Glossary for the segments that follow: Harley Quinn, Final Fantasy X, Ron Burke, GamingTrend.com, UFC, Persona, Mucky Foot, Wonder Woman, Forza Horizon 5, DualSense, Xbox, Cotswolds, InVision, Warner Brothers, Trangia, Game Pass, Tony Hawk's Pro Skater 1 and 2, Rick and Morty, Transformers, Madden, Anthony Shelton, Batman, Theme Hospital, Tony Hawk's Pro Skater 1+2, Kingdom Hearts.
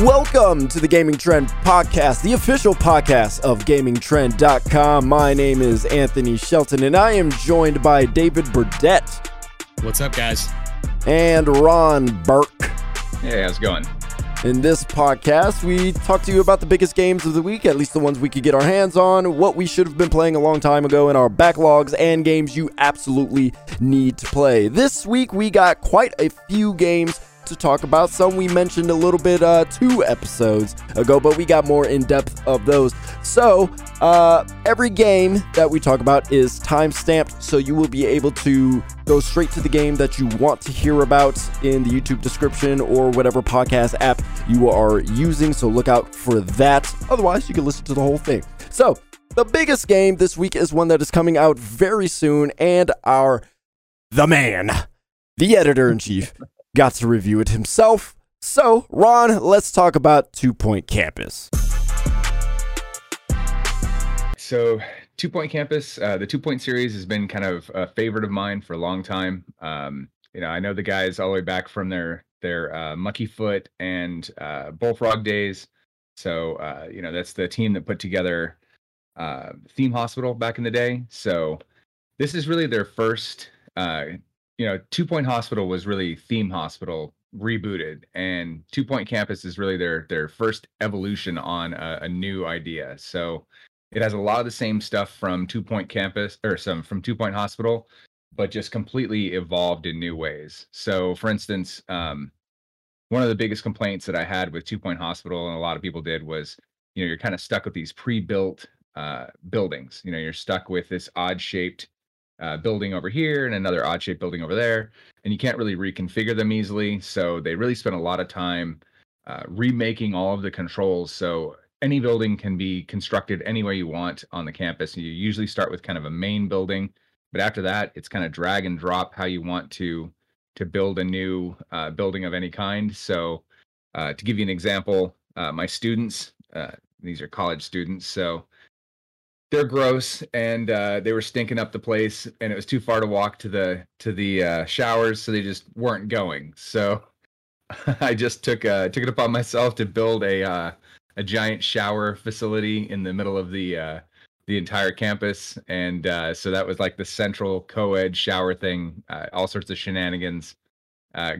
Welcome to the Gaming Trend Podcast, the official podcast of GamingTrend.com. My name is Anthony Shelton, and I am joined by David Burdette. What's up, guys? And Ron Burke. Hey, how's it going? In this podcast, we talk to you about the biggest games of the week, at least the ones we could get our hands on, what we should have been playing a long time ago in our backlogs, and games you absolutely need to play. This week, we got quite a few games to talk about. Some we mentioned a little bit 2 episodes ago, but we got more in depth of those. So every game that we talk about is time stamped, so you will be able to go straight to the game that you want to hear about in the YouTube description or whatever podcast app you are using, so look out for that. Otherwise, you can listen to the whole thing. So the biggest game this week is one that is coming out very soon, and the man, the editor-in-chief, got to review it himself. So, Ron, let's talk about 2 Point Campus. So, 2 Point Campus, the 2 Point series has been kind of a favorite of mine for a long time. You know, I know the guys all the way back from their Mucky Foot and Bullfrog days. So, you know, that's the team that put together Theme Hospital back in the day. So, this is really their first. You know, 2 Point Hospital was really Theme Hospital rebooted, and 2 Point Campus is really their first evolution on a new idea. So it has a lot of the same stuff from 2 Point Campus, or some from 2 Point Hospital, but just completely evolved in new ways. So, for instance, one of the biggest complaints that I had with 2 Point Hospital, and a lot of people did, was, you know, you're kind of stuck with these pre-built buildings. You know, you're stuck with this odd-shaped building over here and another odd shaped building over there, and you can't really reconfigure them easily. So they really spent a lot of time remaking all of the controls, so any building can be constructed any way you want on the campus. And you usually start with kind of a main building, but after that it's kind of drag and drop how you want to build a new building of any kind. So to give you an example, my students, these are college students, so they're gross, and they were stinking up the place, and it was too far to walk to the showers, so they just weren't going. So I just took it upon myself to build a giant shower facility in the middle of the entire campus, and so that was like the central co-ed shower thing. All sorts of shenanigans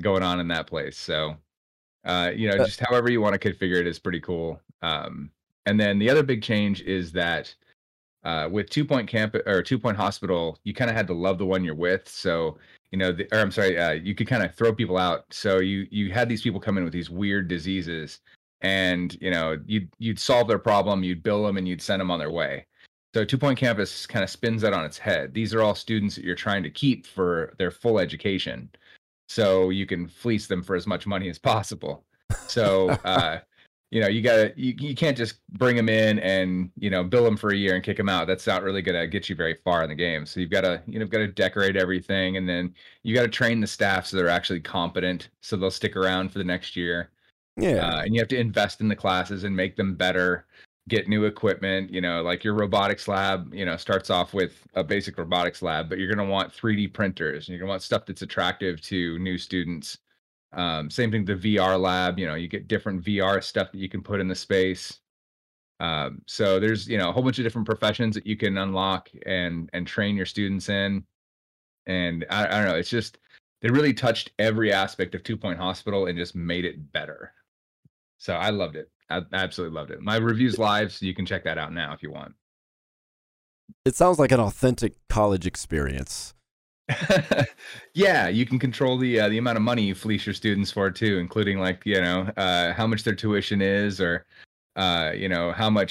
going on in that place. So you know, just however you want to configure it is pretty cool. And then the other big change is that. With 2 Point Campus or 2 Point Hospital, you kind of had to love the one you're with. So, you know, you could kind of throw people out. So you had these people come in with these weird diseases, and, you know, you'd solve their problem, you'd bill them, and you'd send them on their way. So 2 Point Campus kind of spins that on its head. These are all students that you're trying to keep for their full education, so you can fleece them for as much money as possible. So, you know, you can't just bring them in and, you know, bill them for a year and kick them out. That's not really going to get you very far in the game. So you've got to decorate everything, and then you got to train the staff so they're actually competent, so they'll stick around for the next year. Yeah. And you have to invest in the classes and make them better, get new equipment. You know, like your robotics lab, you know, starts off with a basic robotics lab, but you're going to want 3D printers, and you're going to want stuff that's attractive to new students. Same thing, the VR lab, you know, you get different VR stuff that you can put in the space. So there's, you know, a whole bunch of different professions that you can unlock and train your students in. And I don't know, it's just, they really touched every aspect of 2 Point Hospital and just made it better. So I loved it. I absolutely loved it. My review's live, so you can check that out now if you want. It sounds like an authentic college experience. Yeah, you can control the amount of money you fleece your students for too, including, like, you know, how much their tuition is, or you know, how many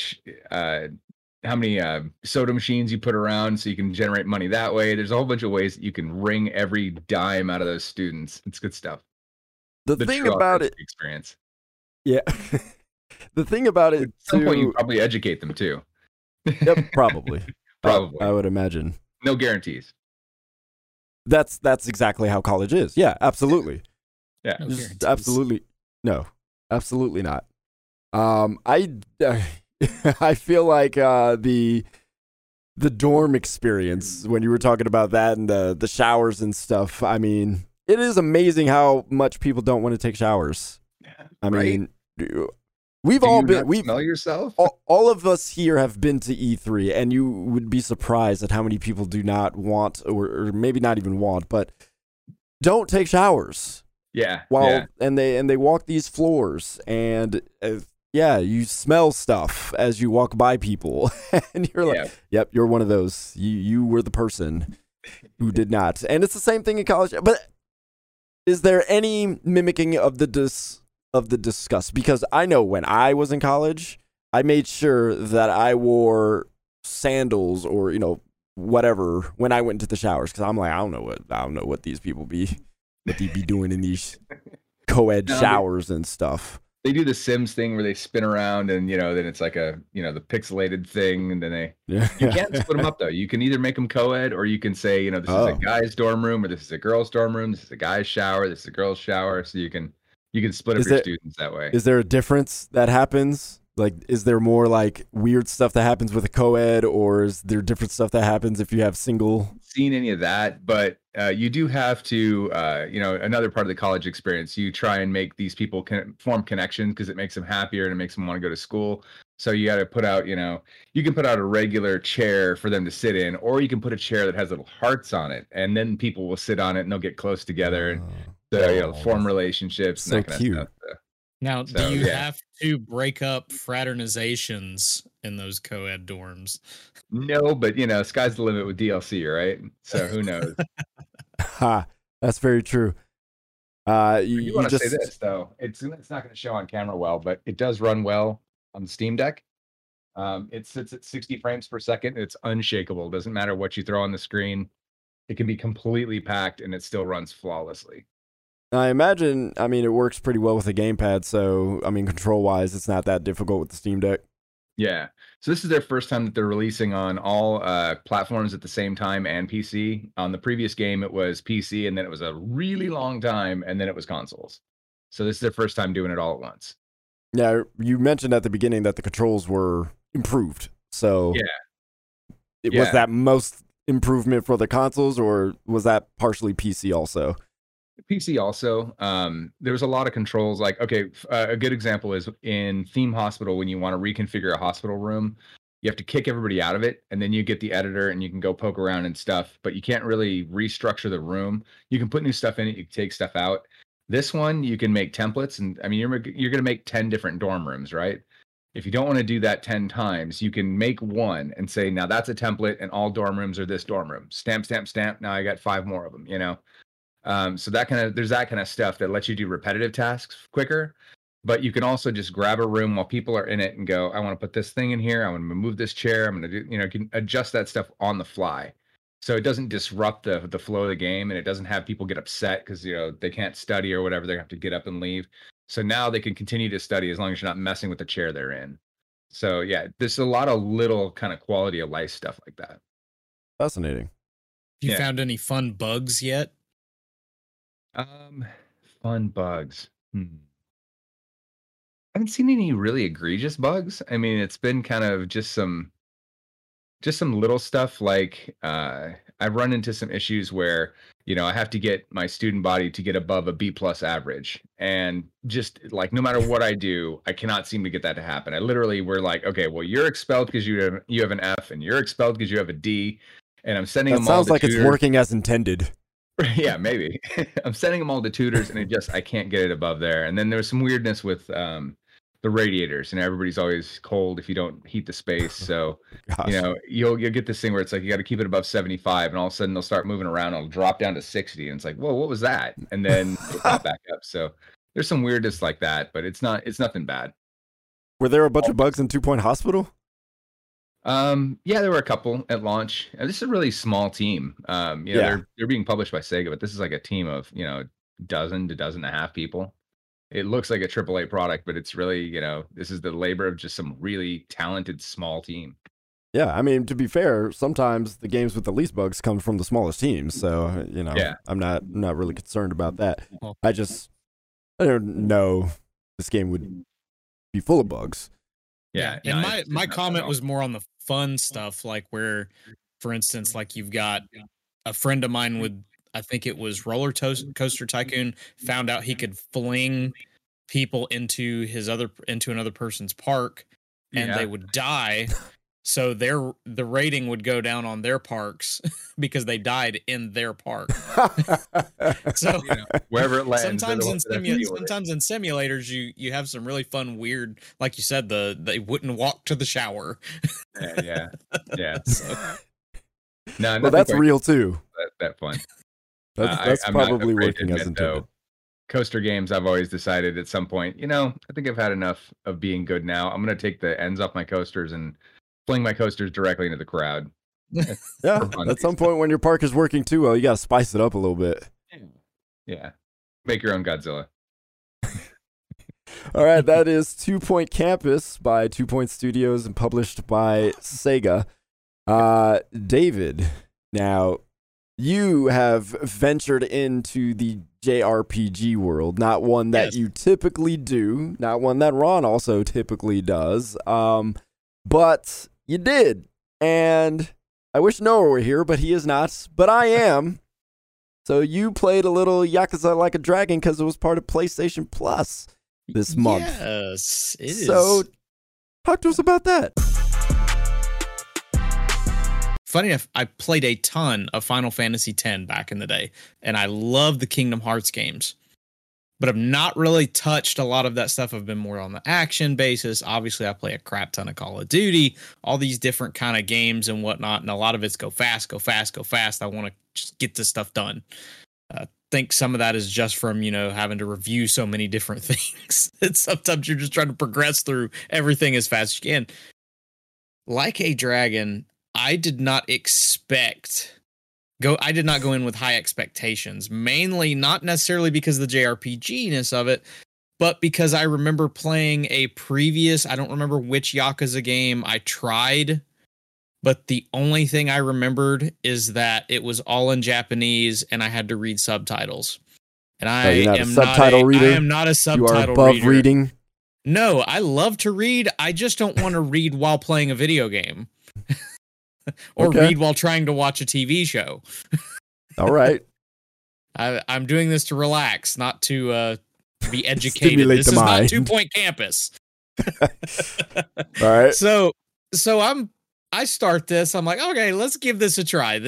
soda machines you put around, so you can generate money that way. There's a whole bunch of ways that you can wring every dime out of those students. It's good stuff. The thing about it, experience. Yeah. The thing about it, at some point you probably educate them too. Yep, probably. I would imagine. No guarantees. That's exactly how college is. Yeah, absolutely. Yeah, just absolutely. No, absolutely not. I feel like the dorm experience, when you were talking about that and the showers and stuff. I mean, it is amazing how much people don't want to take showers. I mean, We've all been. We know yourself. All of us here have been to E3, and you would be surprised at how many people do not want, or maybe not even want, but don't take showers. Yeah. And they walk these floors, and you smell stuff as you walk by people, and you're like, "Yep, you're one of those. You were the person who did not." And it's the same thing in college. But is there any mimicking of the disgust? Because I know when I was in college, I made sure that I wore sandals or whatever when I went into the showers, because I'm like, I don't know what these people be doing in these co-ed showers and stuff. They do the Sims thing where they spin around and then it's like a the pixelated thing, and then you can't split them up though. You can either make them co-ed, or you can say this is a guy's dorm room, or this is a girl's dorm room, this is a guy's shower, this is a girl's shower, so you can split up your students that way. Is there a difference that happens? Like, is there more like weird stuff that happens with a co-ed, or is there different stuff that happens if you have single? I've seen any of that, but you do have to, another part of the college experience, you try and make these people form connections because it makes them happier and it makes them want to go to school. So you got to put out, you can put out a regular chair for them to sit in, or you can put a chair that has little hearts on it, and then people will sit on it and they'll get close together and form relationships. So and that cute. Kind of stuff. Now, do you have to break up fraternizations in those co-ed dorms? No, but sky's the limit with DLC, right? So who knows? Ha, that's very true. You want to say this though? It's not going to show on camera well, but it does run well on the Steam Deck. It sits at 60 frames per second. It's unshakable. It doesn't matter what you throw on the screen. It can be completely packed and it still runs flawlessly. I imagine, it works pretty well with a gamepad, so, control-wise, it's not that difficult with the Steam Deck. Yeah. So this is their first time that they're releasing on all platforms at the same time and PC. On the previous game, it was PC, and then it was a really long time, and then it was consoles. So this is their first time doing it all at once. Yeah, you mentioned at the beginning that the controls were improved, so... Yeah. Was that most improvement for the consoles, or was that partially PC also? PC also, there was a lot of controls. Like, a good example is in Theme Hospital, when you want to reconfigure a hospital room, you have to kick everybody out of it, and then you get the editor, and you can go poke around and stuff, but you can't really restructure the room. You can put new stuff in it, you can take stuff out. This one, you can make templates, and you're going to make 10 different dorm rooms, right? If you don't want to do that 10 times, you can make one and say, now that's a template, and all dorm rooms are this dorm room. Stamp, stamp, stamp, now I got 5 more of them, So there's that kind of stuff that lets you do repetitive tasks quicker, but you can also just grab a room while people are in it and go, I want to put this thing in here. I want to move this chair. I'm going to do, you can adjust that stuff on the fly. So it doesn't disrupt the flow of the game, and it doesn't have people get upset because, they can't study or whatever. They have to get up and leave. So now they can continue to study as long as you're not messing with the chair they're in. So there's a lot of little kind of quality of life stuff like that. Fascinating. You found any fun bugs yet? Fun bugs. I haven't seen any really egregious bugs. It's been kind of just some little stuff like I've run into some issues where I have to get my student body to get above a B+ average, and just like no matter what I do, I cannot seem to get that to happen. I literally were like, okay, well, you're expelled because you have an F, and you're expelled because you have a D, and I'm sending that them all. Sounds like tutor. It's working as intended. Yeah, maybe. I'm sending them all to tutors, and I can't get it above there. And then there's some weirdness with the radiators, and everybody's always cold if you don't heat the space. So, you'll get this thing where it's like you got to keep it above 75, and all of a sudden they'll start moving around, and it'll drop down to 60, and it's like, whoa, what was that? And then it's not back up. So there's some weirdness like that, but it's nothing bad. Were there a bunch of bugs in 2 Point Hospital? Yeah, there were a couple at launch, and this is a really small team. They're being published by Sega, but this is like a team of, dozen to dozen and a half people. It looks like a AAA product, but it's really, this is the labor of just some really talented small team. Yeah. To be fair, sometimes the games with the least bugs come from the smallest teams. So, I'm not really concerned about that. I don't know this game would be full of bugs. Yeah. And my comment was more on the fun stuff, like where, for instance, like you've got a friend of mine would, I think it was Roller Coaster Tycoon, found out he could fling people into another person's park, and they would die. So the rating would go down on their parks because they died in their park. So wherever it lands. Sometimes in simulators, you have some really fun, weird, like you said, they wouldn't walk to the shower. Yeah. So. No, well, that's real too. That fun. That's probably working as intended. Coaster games, I've always decided at some point, I think I've had enough of being good now. I'm going to take the ends off my coasters and fling my coasters directly into the crowd. At some point when your park is working too well, you got to spice it up a little bit. Yeah. Make your own Godzilla. All right. That is 2 Point Campus by 2 Point Studios and published by Sega. David, now you have ventured into the JRPG world, not one that you typically do, not one that Ron also typically does, but you did, and I wish Noah were here, but he is not, but I am. So you played a little Yakuza Like a Dragon because it was part of PlayStation Plus this month. Yes, it is. So talk to us about that. Funny enough, I played a ton of Final Fantasy X back in the day, and I love the Kingdom Hearts games, but I've not really touched a lot of that stuff. I've been more on the action basis. Obviously, I play a crap ton of Call of Duty, all these different kind of games and whatnot, and a lot of it's go fast, go fast, go fast. I want to just get this stuff done. I think some of that is just from, having to review so many different things. And sometimes you're just trying to progress through everything as fast as you can. Like a Dragon, I did not I did not go in with high expectations, mainly not necessarily because of the JRPG-ness of it, but because I remember playing a previous, I don't remember which Yakuza game I tried, but the only thing I remembered is that it was all in Japanese and I had to read subtitles. And I am not a subtitle reader. You are above reading? No, I love to read. I just don't want to read while playing a video game. Or read while trying to watch a TV show. All right. I'm doing this to relax, not to be educated. Stimulate this the is mind. Not 2 Point Campus. All right. So I start this. I'm like, okay, let's give this a try.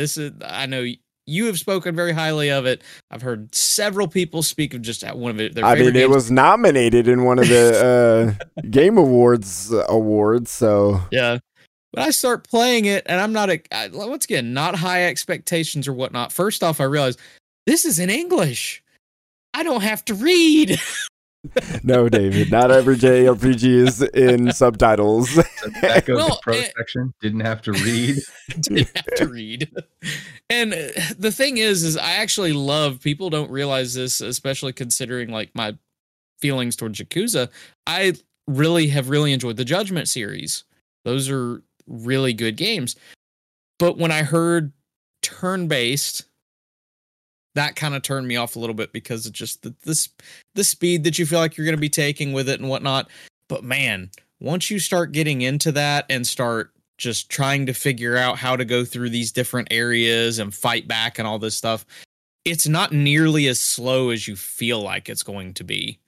I know you have spoken very highly of it. I've heard several people speak of just one of their. I mean, it was nominated in one of the Game Awards awards. So yeah. But I start playing it, and I'm once again, not high expectations or whatnot. First off, I realized this is in English. I don't have to read. No, David, not every JRPG is in subtitles. So that goes to pro section. Didn't have to read. Didn't have to read. And the thing is I actually love, people don't realize this, especially considering like my feelings towards Yakuza. I really enjoyed the Judgment series. Those are really good games. But when I heard turn-based, that kind of turned me off a little bit because it's just the speed that you feel like you're going to be taking with it and whatnot. But man, once you start getting into that and start just trying to figure out how to go through these different areas and fight back and all this stuff, it's not nearly as slow as you feel like it's going to be.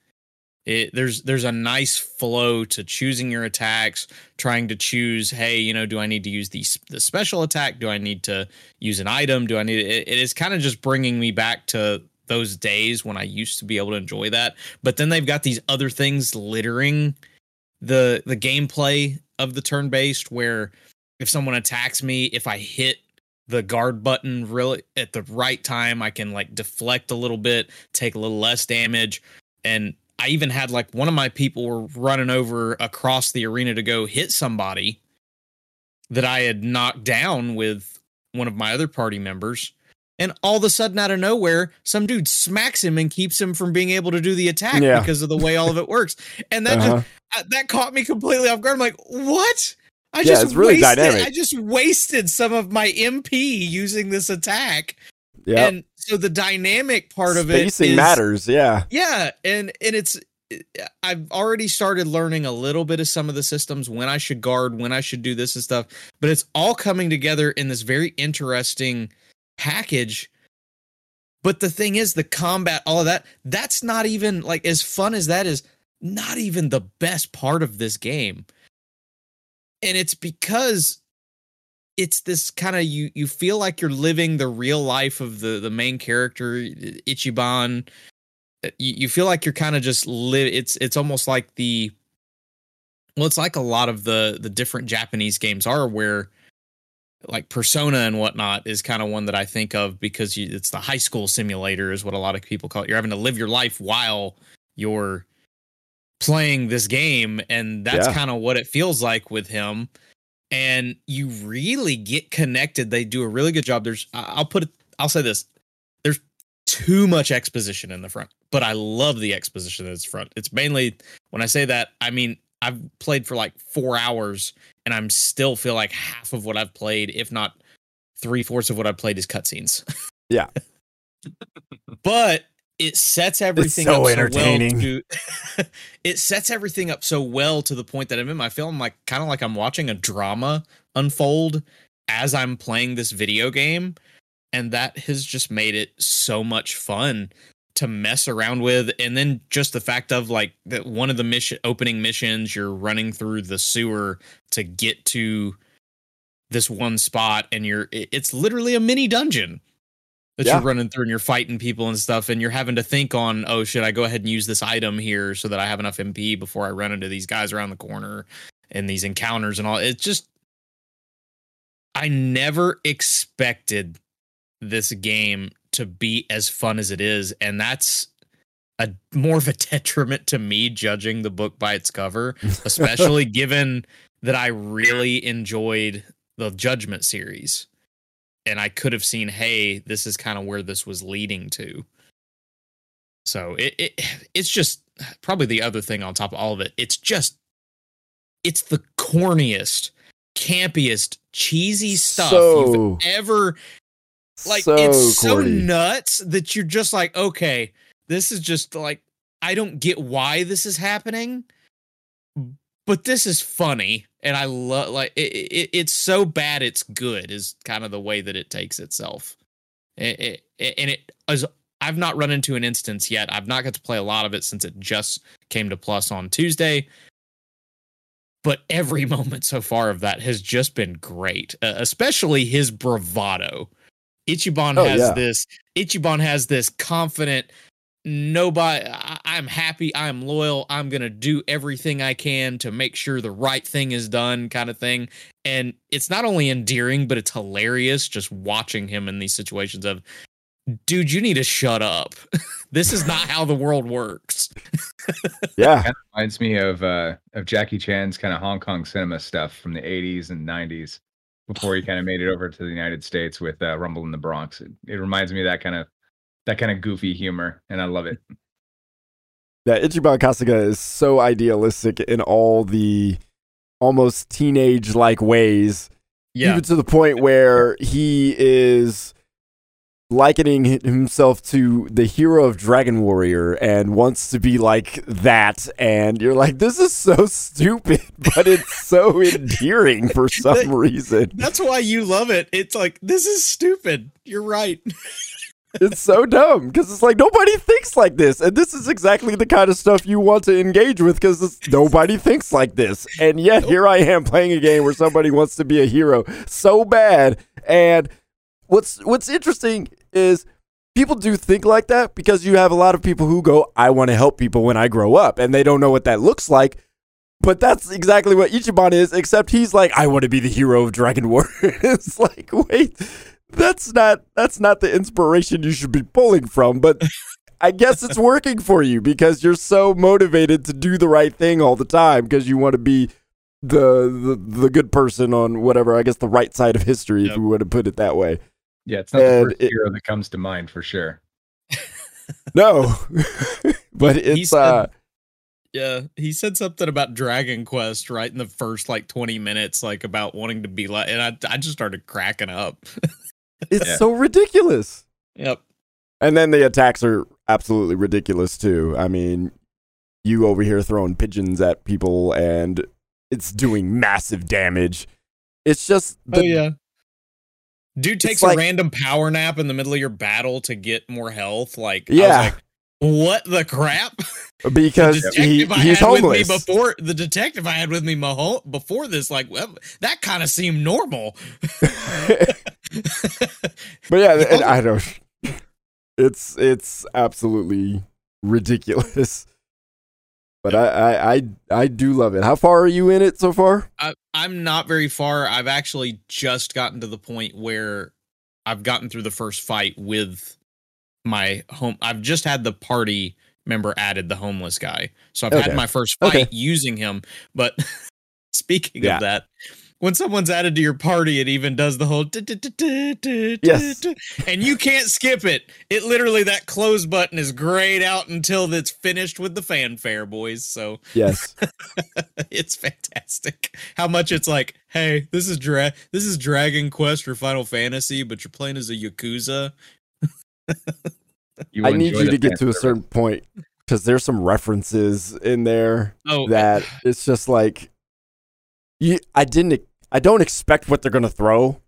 There's a nice flow to choosing your attacks, trying to choose, hey, do I need to use the special attack? Do I need to use an item? It is kind of just bringing me back to those days when I used to be able to enjoy that. But then they've got these other things littering the gameplay of the turn-based, where if someone attacks me, if I hit the guard button really at the right time, I can like deflect a little bit, take a little less damage. And I even had like one of my people were running over across the arena to go hit somebody that I had knocked down with one of my other party members. And all of a sudden, out of nowhere, some dude smacks him and keeps him from being able to do the attack because of the way all of it works. And that that caught me completely off guard. I'm like, what? It's really dynamic. I just wasted some of my MP using this attack. Yeah. And so the dynamic part of it is, matters. Yeah. Yeah. And I've already started learning a little bit of some of the systems, when I should guard, when I should do this and stuff, but it's all coming together in this very interesting package. But the thing is, the combat, all of that, that's not even like as fun as that is. not even the best part of this game. And it's because it's this kind of, you feel like you're living the real life of the main character, Ichiban. You feel like you're kind of just live. It's almost like it's like a lot of the different Japanese games are, where like Persona and whatnot is kind of one that I think of, because it's the high school simulator is what a lot of people call it. You're having to live your life while you're playing this game, and that's kind of what it feels like with him. And you really get connected. They do a really good job. I'll say this: there's too much exposition in the front, but I love the exposition that's front. It's mainly, when I say that, I mean, I've played for like 4 hours and I'm still feel like half of what I've played, if not 3/4 of what I've played, is cutscenes. Yeah. But it sets everything up so entertaining. It sets everything up so well, to the point that I feel I'm like, kind of like I'm watching a drama unfold as I'm playing this video game. And that has just made it so much fun to mess around with. And then just the fact of like that one of the opening missions, you're running through the sewer to get to this one spot, and it's literally a mini dungeon that you're running through, and you're fighting people and stuff, and you're having to think on, oh, should I go ahead and use this item here so that I have enough MP before I run into these guys around the corner and these encounters and all. It's just, I never expected this game to be as fun as it is, and that's more of a detriment to me judging the book by its cover, especially given that I really enjoyed the Judgment series, and I could have seen, hey, this is kind of where this was leading to. So it's just probably the other thing on top of all of it. It's the corniest, campiest, cheesy stuff you've ever. Like, so it's so corny. Nuts that you're just like, okay, this is just like, I don't get why this is happening, but this is funny. And I love, like, it's so bad it's good is kind of the way that it takes itself. I've not run into an instance yet. I've not got to play a lot of it since it just came to Plus on Tuesday. But every moment so far of that has just been great, especially his bravado. Ichiban has this confident, nobody, I'm happy, I'm loyal, I'm going to do everything I can to make sure the right thing is done kind of thing. And it's not only endearing, but it's hilarious just watching him in these situations of, dude, you need to shut up. This is not how the world works. Yeah. It reminds me of Jackie Chan's kind of Hong Kong cinema stuff from the 80s and 90s. Before he kind of made it over to the United States with Rumble in the Bronx, it reminds me of that kind of goofy humor, and I love it. Yeah, Ichiban Kasuga is so idealistic in all the almost teenage-like ways, even to the point where he is likening himself to the hero of Dragon Warrior and wants to be like that, and you're like, this is so stupid, but it's so endearing for some reason. That's why you love it. It's like, this is stupid, you're right. It's so dumb, because it's like, nobody thinks like this, and this is exactly the kind of stuff you want to engage with, because nobody thinks like this, and yet here I am playing a game where somebody wants to be a hero so bad. And what's interesting is people do think like that, because you have a lot of people who go, I want to help people when I grow up, and they don't know what that looks like. But that's exactly what Ichiban is, except he's like, I want to be the hero of Dragon War. It's like, wait, that's not the inspiration you should be pulling from, but I guess it's working for you, because you're so motivated to do the right thing all the time, because you want to be the good person on whatever, I guess, the right side of history, if we were to put it that way. Yeah, it's not the first hero that comes to mind, for sure. No. But it's... he said something about Dragon Quest right in the first, 20 minutes, about wanting to be like... And I just started cracking up. It's so ridiculous. Yep. And then the attacks are absolutely ridiculous, too. I mean, you over here throwing pigeons at people, and it's doing massive damage. It's just... Dude takes a random power nap in the middle of your battle to get more health. I was like, what the crap? Because he's homeless. Before the detective I had with me before this, like, well, that kind of seemed normal. But yeah, and I don't. It's absolutely ridiculous. But I do love it. How far are you in it so far? I'm not very far. I've actually just gotten to the point where I've gotten through the first fight with my home. I've just had the party member added, the homeless guy. So I've had my first fight using him. But speaking of that, when someone's added to your party, it even does the whole and you can't skip it. It literally, that close button is grayed out until it's finished with the fanfare, boys. So yes, it's fantastic how much it's like, hey, this is Dragon Quest or Final Fantasy, but you're playing as a Yakuza. I need you to get to a certain point because there's some references in there that it's just like, I don't expect what they're going to throw.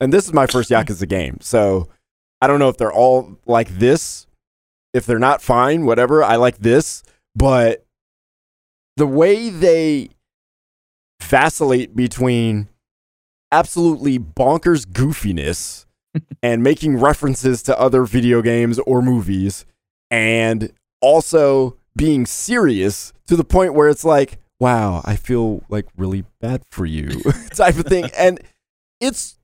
And this is my first Yakuza game. So I don't know if they're all like this. If they're not, fine, whatever. I like this. But the way they vacillate between absolutely bonkers goofiness and making references to other video games or movies and also being serious to the point where it's like, wow, I feel like really bad for you type of thing. And it's,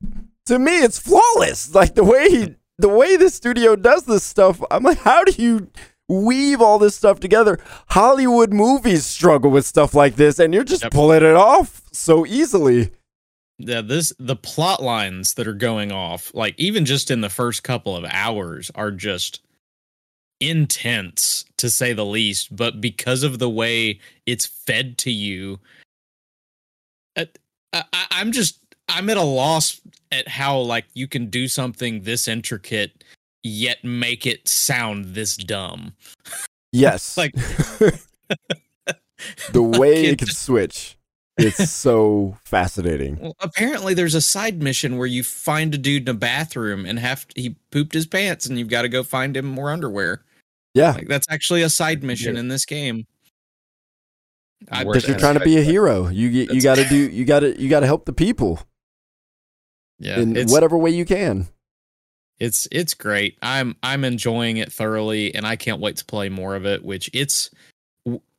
to me, it's flawless. Like the way this studio does this stuff, I'm like, how do you weave all this stuff together? Hollywood movies struggle with stuff like this, and you're just pulling it off so easily. Yeah, the plot lines that are going off, like even just in the first couple of hours, are just intense to say the least. But because of the way it's fed to you, I'm at a loss at how, like, you can do something this intricate yet make it sound this dumb. Yes. Like the way it can switch. It's so fascinating. Well, apparently there's a side mission where you find a dude in a bathroom and he pooped his pants and you've got to go find him more underwear. Yeah. Like, that's actually a side mission in this game. Because you're trying to be a hero. You got to help the people. Yeah. In whatever way you can. It's great. I'm enjoying it thoroughly, and I can't wait to play more of it, which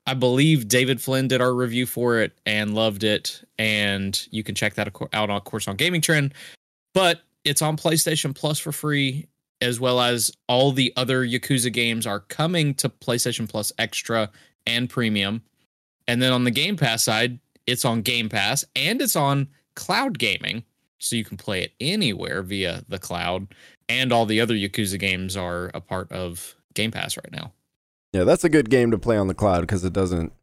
I believe David Flynn did our review for it and loved it. And you can check that out, of course, on Gaming Trend. But it's on PlayStation Plus for free, as well as all the other Yakuza games are coming to PlayStation Plus Extra and Premium. And then on the Game Pass side, it's on Game Pass and it's on cloud gaming. So you can play it anywhere via the cloud. And all the other Yakuza games are a part of Game Pass right now. Yeah, that's a good game to play on the cloud because it doesn't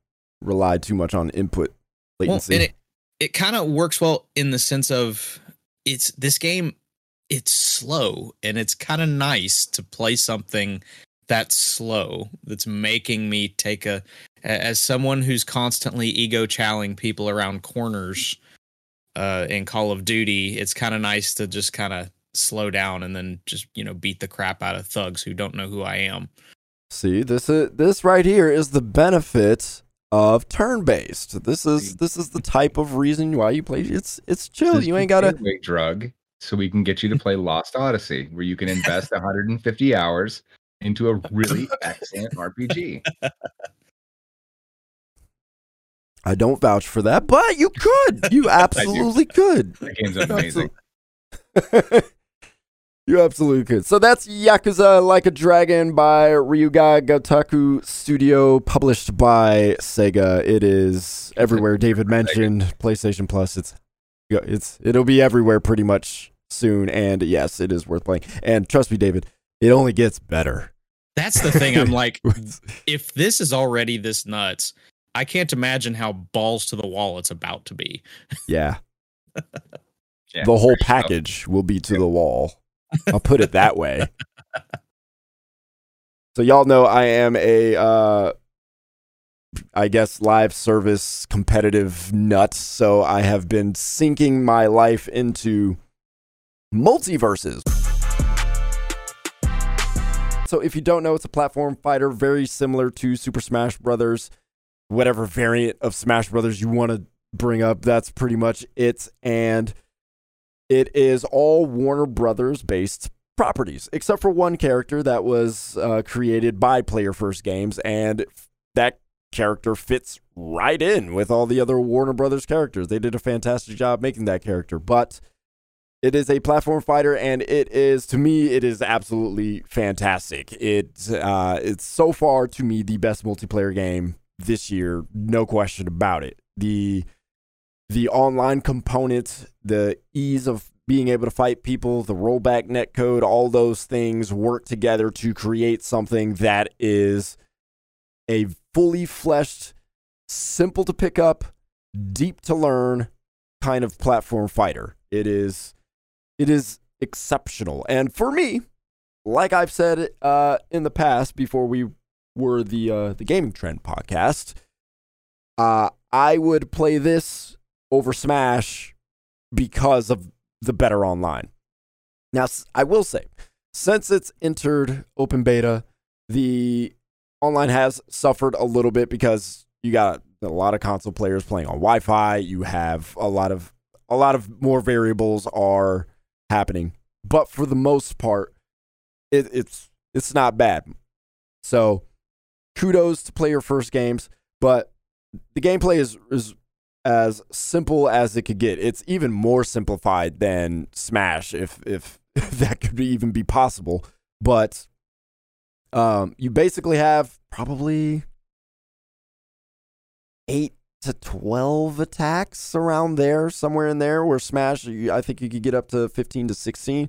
rely too much on input latency. Well, and it kind of works well in the sense of it's slow, and it's kind of nice to play something that's slow. That's making me as someone who's constantly ego-challenging people around corners in Call of Duty, it's kind of nice to just kind of slow down and then just, beat the crap out of thugs who don't know who I am. See, this right here is the benefit of turn-based. This is the type of reason why you play. It's chill. You ain't gotta drug. So we can get you to play Lost Odyssey, where you can invest 150 hours into a really excellent RPG. I don't vouch for that, but you could. You absolutely could. That game's amazing. You absolutely could. So that's Yakuza Like a Dragon by Ryuga Gotaku Studio, published by Sega. It is everywhere. David mentioned PlayStation Plus. It'll be everywhere pretty much soon. And yes, it is worth playing. And trust me, David, it only gets better. That's the thing. I'm like, if this is already this nuts, I can't imagine how balls to the wall it's about to be. Yeah. The whole package will be to the wall. I'll put it that way. So y'all know I am a, I guess, live service competitive nut. So I have been sinking my life into MultiVersus. So if you don't know, it's a platform fighter very similar to Super Smash Brothers. Whatever variant of Smash Brothers you want to bring up, that's pretty much it. And it is all Warner Brothers based properties, except for one character that was created by Player First Games, and that character fits right in with all the other Warner Brothers characters. They did a fantastic job making that character, but it is a platform fighter, and it is, to me, it is absolutely fantastic. It's so far, to me, the best multiplayer game this year, no question about it. The online component, the ease of being able to fight people, the rollback netcode, all those things work together to create something that is a fully fleshed, simple to pick up, deep to learn kind of platform fighter. It is exceptional. And for me, like I've said in the past, before we were the Gaming Trend podcast, I would play this over Smash because of the better online. Now, I will say, since it's entered open beta, the online has suffered a little bit because you got a lot of console players playing on Wi-Fi. You have a lot of more variables are happening, but for the most part, it's not bad. So kudos to Player First Games, but the gameplay is as simple as it could get. It's even more simplified than Smash, if that could even be possible. But you basically have probably 8 to 12 attacks around there, somewhere in there, where Smash, I think you could get up to 15 to 16.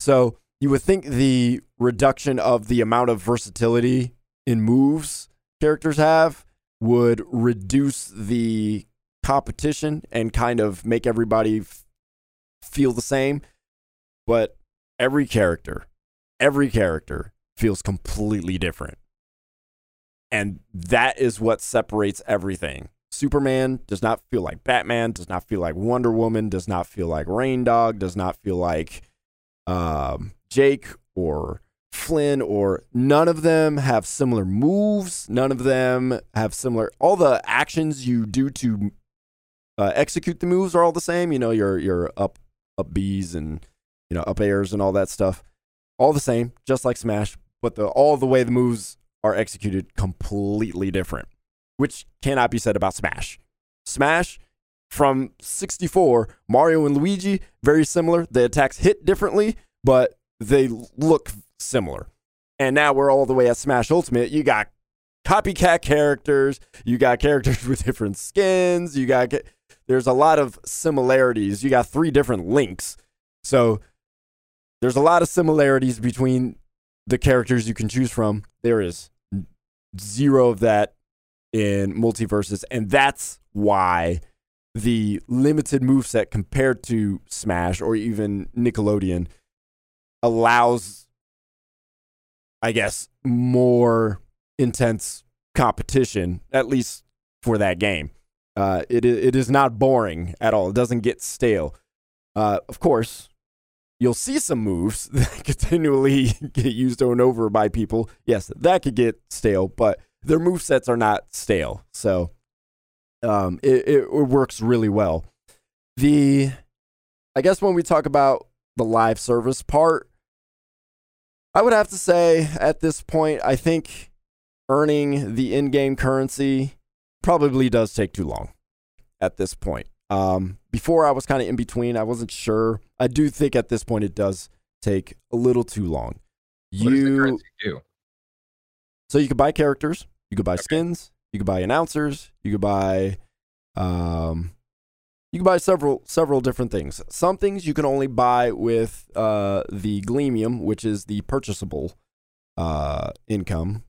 So you would think the reduction of the amount of versatility in moves characters have would reduce the competition and kind of make everybody feel the same, but every character feels completely different, and that is what separates everything. Superman does not feel like Batman, does not feel like Wonder Woman, does not feel like Rein Dog, does not feel like Jake or Flynn, or none of them have similar moves, none of them have similar, all the actions you do to execute the moves are all the same. You know, your up Bs and, you know, up airs and all that stuff, all the same, just like Smash, but all the way the moves are executed completely different, which cannot be said about Smash. Smash from 64, Mario and Luigi, very similar. The attacks hit differently, but they look similar. And now we're all the way at Smash Ultimate. You got copycat characters, you got characters with different skins, you got, there's a lot of similarities. You got 3 different Links. So there's a lot of similarities between the characters you can choose from. There is 0 of that in MultiVersus, and that's why the limited moveset compared to Smash or even Nickelodeon allows, I guess, more intense competition, at least for that game. It is not boring at all. It doesn't get stale. Of course, you'll see some moves that continually get used over and over by people. Yes, that could get stale, but their movesets are not stale. So it works really well. I guess when we talk about the live service part, I would have to say at this point, I think earning the in-game currency probably does take too long at this point. Before I was kind of in between. I wasn't sure. I do think at this point it does take a little too long. What does the currency do? So you could buy characters, you could buy skins, you could buy announcers, you could buy several different things. Some things you can only buy with the Gleamium, which is the purchasable income.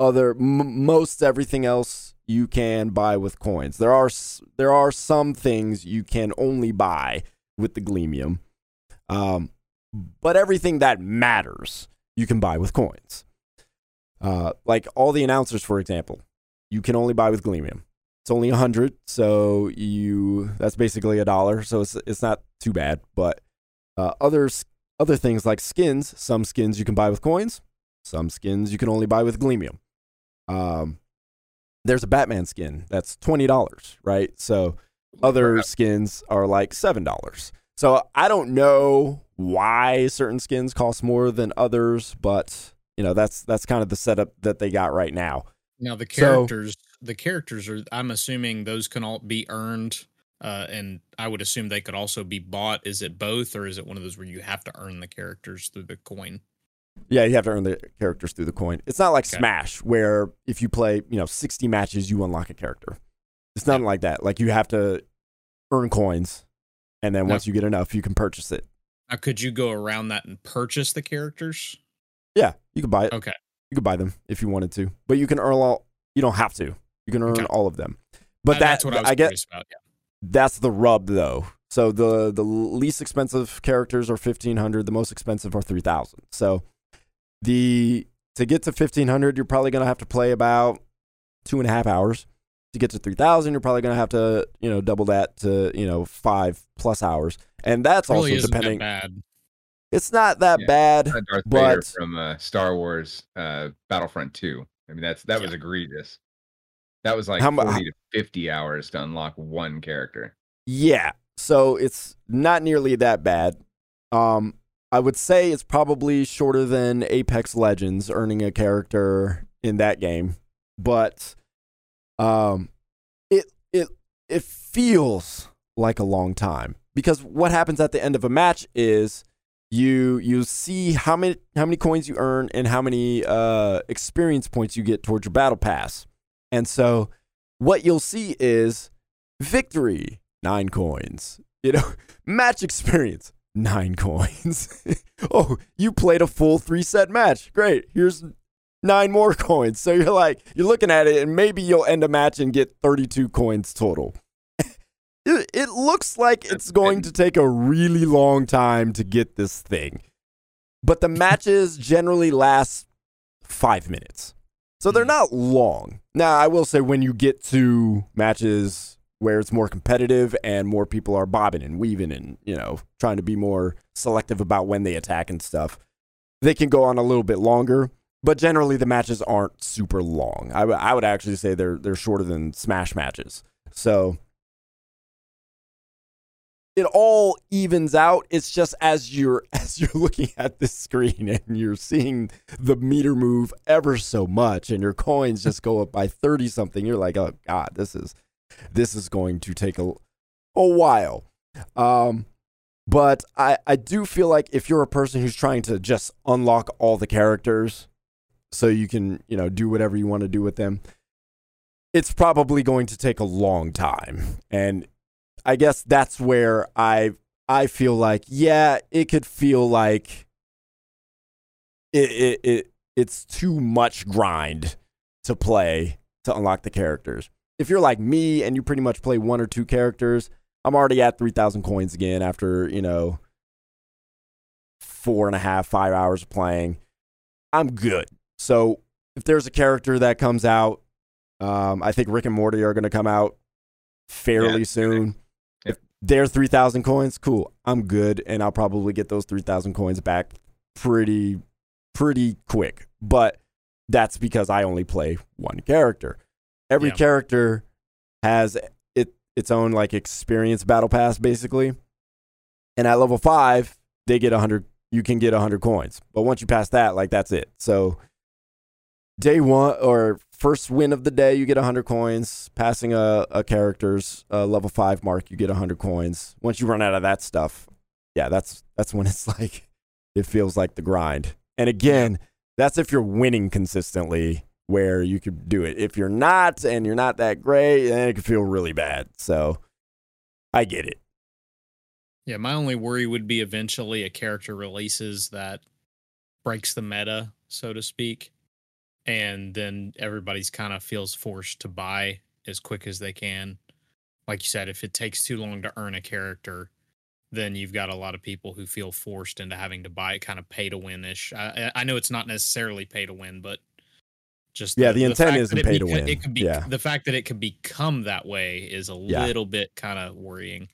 Most everything else you can buy with coins. There are some things you can only buy with the Gleamium, but everything that matters you can buy with coins. Like all the announcers, for example, you can only buy with Gleamium. It's only 100, so that's basically $1. So it's not too bad. But other Other things like skins, some skins you can buy with coins, some skins you can only buy with Gleamium. There's a Batman skin that's $20, right? So other skins are like $7. So I don't know why certain skins cost more than others, but you know, that's kind of the setup that they got right now. Now the characters, are, I'm assuming those can all be earned. And I would assume they could also be bought. Is it both, or is it one of those where you have to earn the characters through the coin? Yeah, you have to earn the characters through the coin. It's not like Smash, where if you play, 60 matches, you unlock a character. It's nothing like that. Like, you have to earn coins, and then once you get enough, you can purchase it. Now, could you go around that and purchase the characters? Yeah, you could buy it. Okay. You could buy them if you wanted to, but you can earn all. You don't have to. You can earn all of them. But that's what I was curious about, That's the rub, though. So the least expensive characters are 1,500. The most expensive are 3,000. So to get to 1,500, you're probably going to have to play about 2.5 hours. To get to 3,000, you're probably going to have to double that to 5+ hours. And that's also really depending. That bad. It's not that bad. It's not Darth Vader from Star Wars Battlefront 2. I mean that was egregious. That was like 40 to 50 hours to unlock one character. Yeah, so it's not nearly that bad. I would say it's probably shorter than Apex Legends, earning a character in that game. But it feels like a long time, because what happens at the end of a match is you see how many coins you earn and how many experience points you get towards your battle pass. And so what you'll see is victory, 9 coins, match experience, 9 coins. Oh, you played a full 3-set match. Great. Here's 9 more coins. So you're looking at it, and maybe you'll end a match and get 32 coins total. It looks like it's going to take a really long time to get this thing. But the matches generally last 5 minutes. So they're not long. Now, I will say, when you get to matches where it's more competitive and more people are bobbing and weaving and, trying to be more selective about when they attack and stuff, they can go on a little bit longer. But generally, the matches aren't super long. I would actually say they're shorter than Smash matches. So it all evens out. It's just as you're looking at this screen and you're seeing the meter move ever so much, and your coins just go up by 30 something. You're like, oh God, this is going to take a while. But I do feel like if you're a person who's trying to just unlock all the characters so you can do whatever you want to do with them, it's probably going to take a long time. And I guess that's where I feel like, it could feel like it's too much grind to play to unlock the characters. If you're like me and you pretty much play 1 or 2 characters, I'm already at 3,000 coins again after 4.5, 5 hours of playing. I'm good. So if there's a character that comes out, I think Rick and Morty are going to come out fairly soon. They're 3,000 coins. Cool. I'm good. And I'll probably get those 3,000 coins back pretty quick. But that's because I only play 1 character. Every character has its own experience battle pass, basically. And at level 5, they get 100. You can get 100 coins. But once you pass that, that's it. So day one, or first win of the day, you get 100 coins. Passing a character's level 5 mark, you get 100 coins. Once you run out of that stuff, that's when it's it feels like the grind. And again, that's if you're winning consistently, where you could do it. If you're not, and you're not that great, then it could feel really bad. So I get it. Yeah, my only worry would be eventually a character releases that breaks the meta, so to speak. And then everybody's kind of feels forced to buy as quick as they can. Like you said, if it takes too long to earn a character, then you've got a lot of people who feel forced into having to buy it, kind of pay to win-ish. I know it's not necessarily pay to win, but just the intent isn't pay to win. It could be, the fact that it could become that way is a little bit kind of worrying.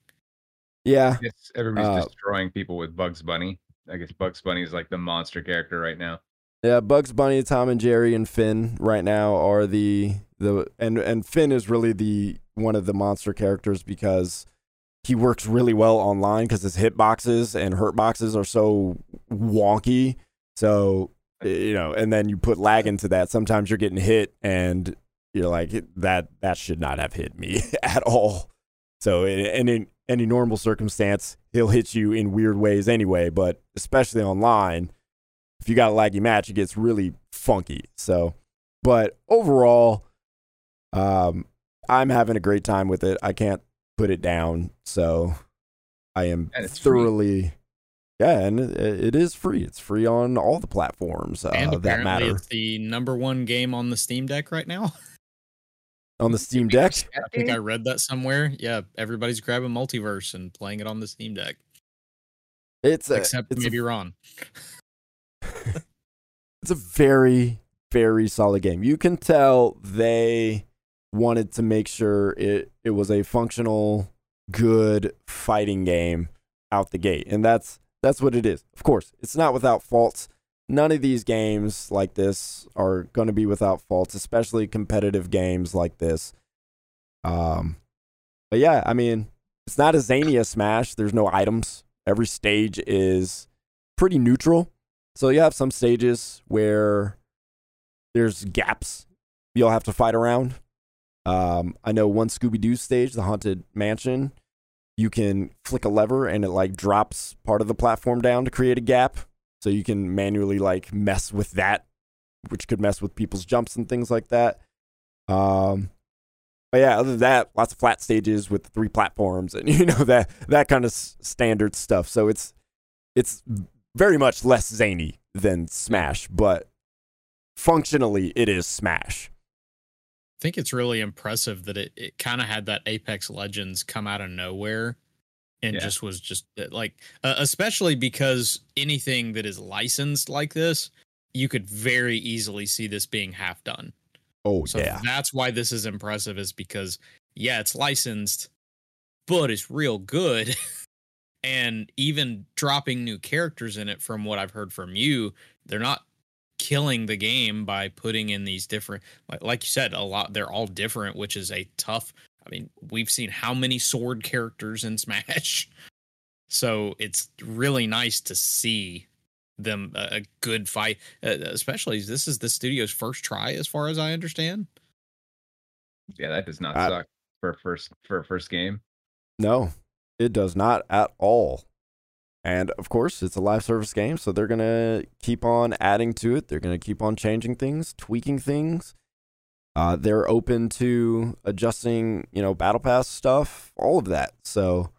Yeah, everybody's destroying people with Bugs Bunny. I guess Bugs Bunny is like the monster character right now. Yeah, Bugs Bunny, Tom and Jerry, and Finn right now are and Finn is really the one of the monster characters because he works really well online because his hitboxes and hurtboxes are so wonky. So, you know, and then you put lag into that. Sometimes you're getting hit and you're like, that should not have hit me at all. So, and in any normal circumstance, he'll hit you in weird ways anyway, but especially online, if you got a laggy match, it gets really funky. So, but overall, I'm having a great time with it. I can't put it down. So I am thoroughly free. Yeah, and it is free. It's free on all the platforms and that matter. It's the number one game on the Steam Deck right now. On the Steam Deck? I think I read that somewhere. Yeah, everybody's grabbing MultiVersus and playing it on the Steam Deck. Except maybe Ron. It's a very, very solid game. You can tell they wanted to make sure it was a functional, good fighting game out the gate, and that's what it is. Of course, it's not without faults. None of these games like this are going to be without faults, especially competitive games like this. But yeah, I mean, it's not a zany as Smash. There's no items. Every stage is pretty neutral. So you have some stages where there's gaps you'll have to fight around. I know one Scooby-Doo stage, the Haunted Mansion, you can flick a lever and it like drops part of the platform down to create a gap. So you can manually like mess with that, which could mess with people's jumps and things like that. But yeah, other than that, lots of flat stages with 3 platforms and you know that kind of standard stuff. So it's very much less zany than Smash, but functionally it is Smash. I think it's really impressive that it kind of had that Apex Legends come out of nowhere and just was just like, especially because anything that is licensed like this, you could very easily see this being half done. Oh, so yeah. That's why this is impressive is because, yeah, it's licensed, but it's real good. And even dropping new characters in it, from what I've heard from you, they're not killing the game by putting in these different, like you said, a lot, they're all different, which is a tough, I mean, we've seen how many sword characters in Smash, so it's really nice to see them a good fight, especially this is the studio's first try as far as I understand. Yeah, that does not suck for a first game. No, it does not at all. And, of course, it's a live service game, so they're going to keep on adding to it. They're going to keep on changing things, tweaking things. They're open to adjusting, you know, Battle Pass stuff, all of that. So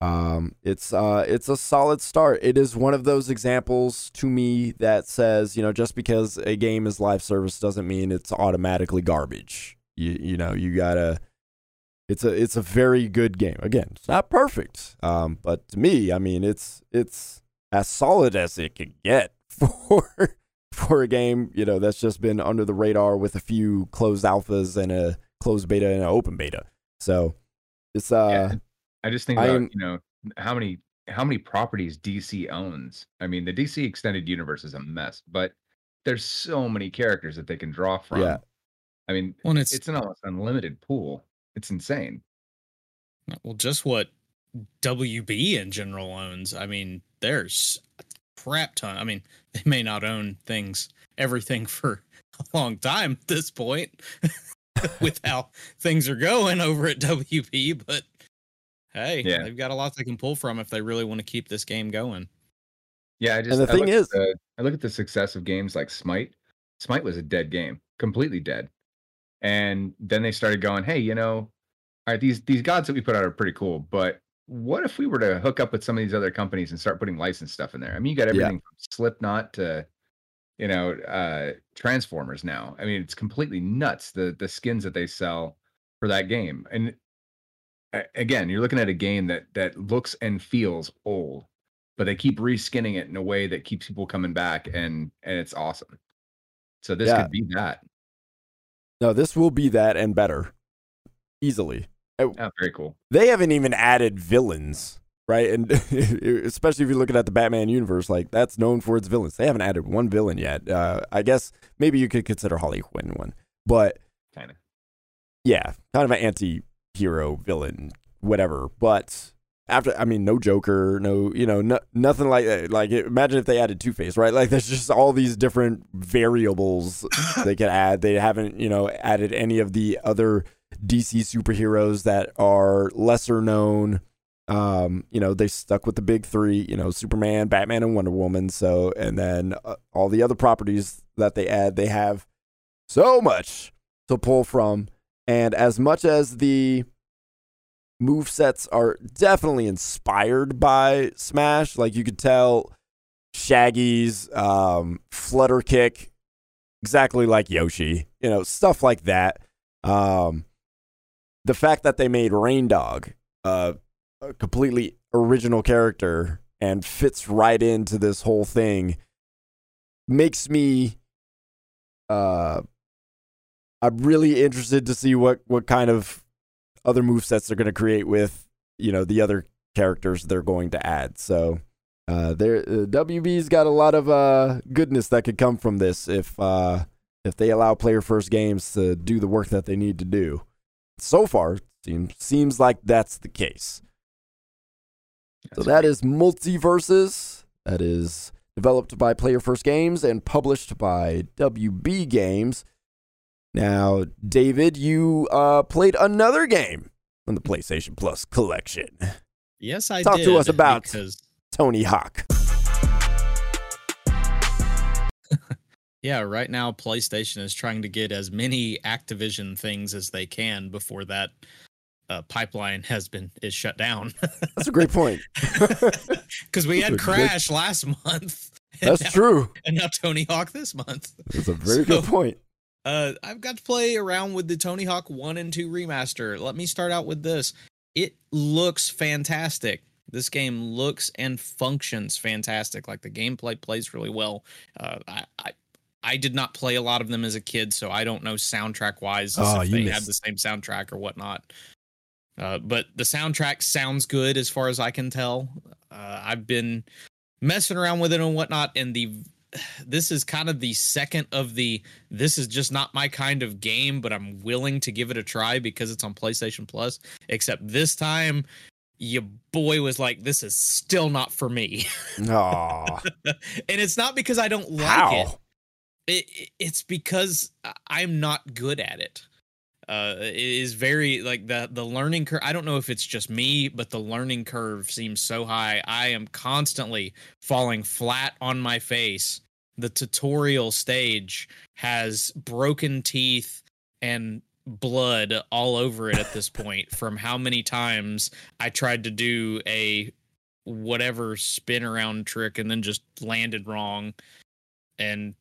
it's a solid start. It is one of those examples to me that says, you know, just because a game is live service doesn't mean it's automatically garbage. You know, you got to... It's a very good game. Again, it's not perfect, but to me, I mean, it's as solid as it can get for a game, you know, that's just been under the radar with a few closed alphas and a closed beta and an open beta. So it's I just think about, you know, how many properties DC owns. I mean, the DC extended universe is a mess, but there's so many characters that they can draw from. Yeah. I mean, well, it's an almost unlimited pool. It's insane. Well, just what WB in general owns. I mean, there's a crap ton. I mean, they may not own everything for a long time at this point with how things are going over at WB, but hey, yeah, they've got a lot they can pull from if they really want to keep this game going. Yeah, I look at the success of games like Smite. Smite was a dead game, completely dead. And then they started going, hey, you know, all right, these gods that we put out are pretty cool, but what if we were to hook up with some of these other companies and start putting licensed stuff in there? I mean, you got everything from Slipknot to, you know, Transformers now. I mean, it's completely nuts, the skins that they sell for that game. And again, you're looking at a game that looks and feels old, but they keep reskinning it in a way that keeps people coming back, and it's awesome. So this could be that. No, this will be that and better. Easily. Oh, very cool. They haven't even added villains right? And especially if you're looking at the Batman universe, like, that's known for its villains. They haven't added one villain yet. I guess maybe you could consider Harley Quinn one, but kind of, yeah, kind of an anti-hero villain, whatever. But after, I mean, no Joker, no, you know, no, nothing like that. Like, imagine if they added Two-Face, right? Like, there's just all these different variables they could add. They haven't, you know, added any of the other DC superheroes that are lesser known. You know, they stuck with the big three, you know, Superman, Batman, and Wonder Woman. So, and then all the other properties that they add, they have so much to pull from. And as much as the movesets are definitely inspired by Smash, like, you could tell Shaggy's flutter kick, exactly like Yoshi, you know, stuff like that. The fact that they made Rein Dog a completely original character and fits right into this whole thing makes me I'm really interested to see what kind of other movesets they're going to create with, you know, the other characters they're going to add. So WB's got a lot of goodness that could come from this if they allow Player First Games to do the work that they need to do. So far, it seems like that's the case. That's so that great. Is MultiVersus. That is developed by Player First Games and published by WB Games. Now, David, you played another game on the PlayStation Plus collection. Yes, I did. Talk to us about Tony Hawk. Yeah, right now PlayStation is trying to get as many Activision things as they can before that pipeline is shut down. That's a great point. Because we had Crash last month. That's true. And now Tony Hawk this month. That's a very good point. I've got to play around with the Tony Hawk 1 and 2 remaster. Let me start out with this. It looks fantastic. This game looks and functions fantastic. Like, the gameplay plays really well. I did not play a lot of them as a kid, so I don't know soundtrack-wise if they have the same soundtrack or whatnot. But the soundtrack sounds good as far as I can tell. I've been messing around with it and whatnot, and this is kind of the second of the this is just not my kind of game, but I'm willing to give it a try because it's on PlayStation Plus. Except this time, your boy was like, this is still not for me. Aww. And it's not because I don't like It's because I'm not good at it. It is very like the learning curve. I don't know if it's just me, but the learning curve seems so high. I am constantly falling flat on my face. The tutorial stage has broken teeth and blood all over it at this point from how many times I tried to do a whatever spin around trick and then just landed wrong. And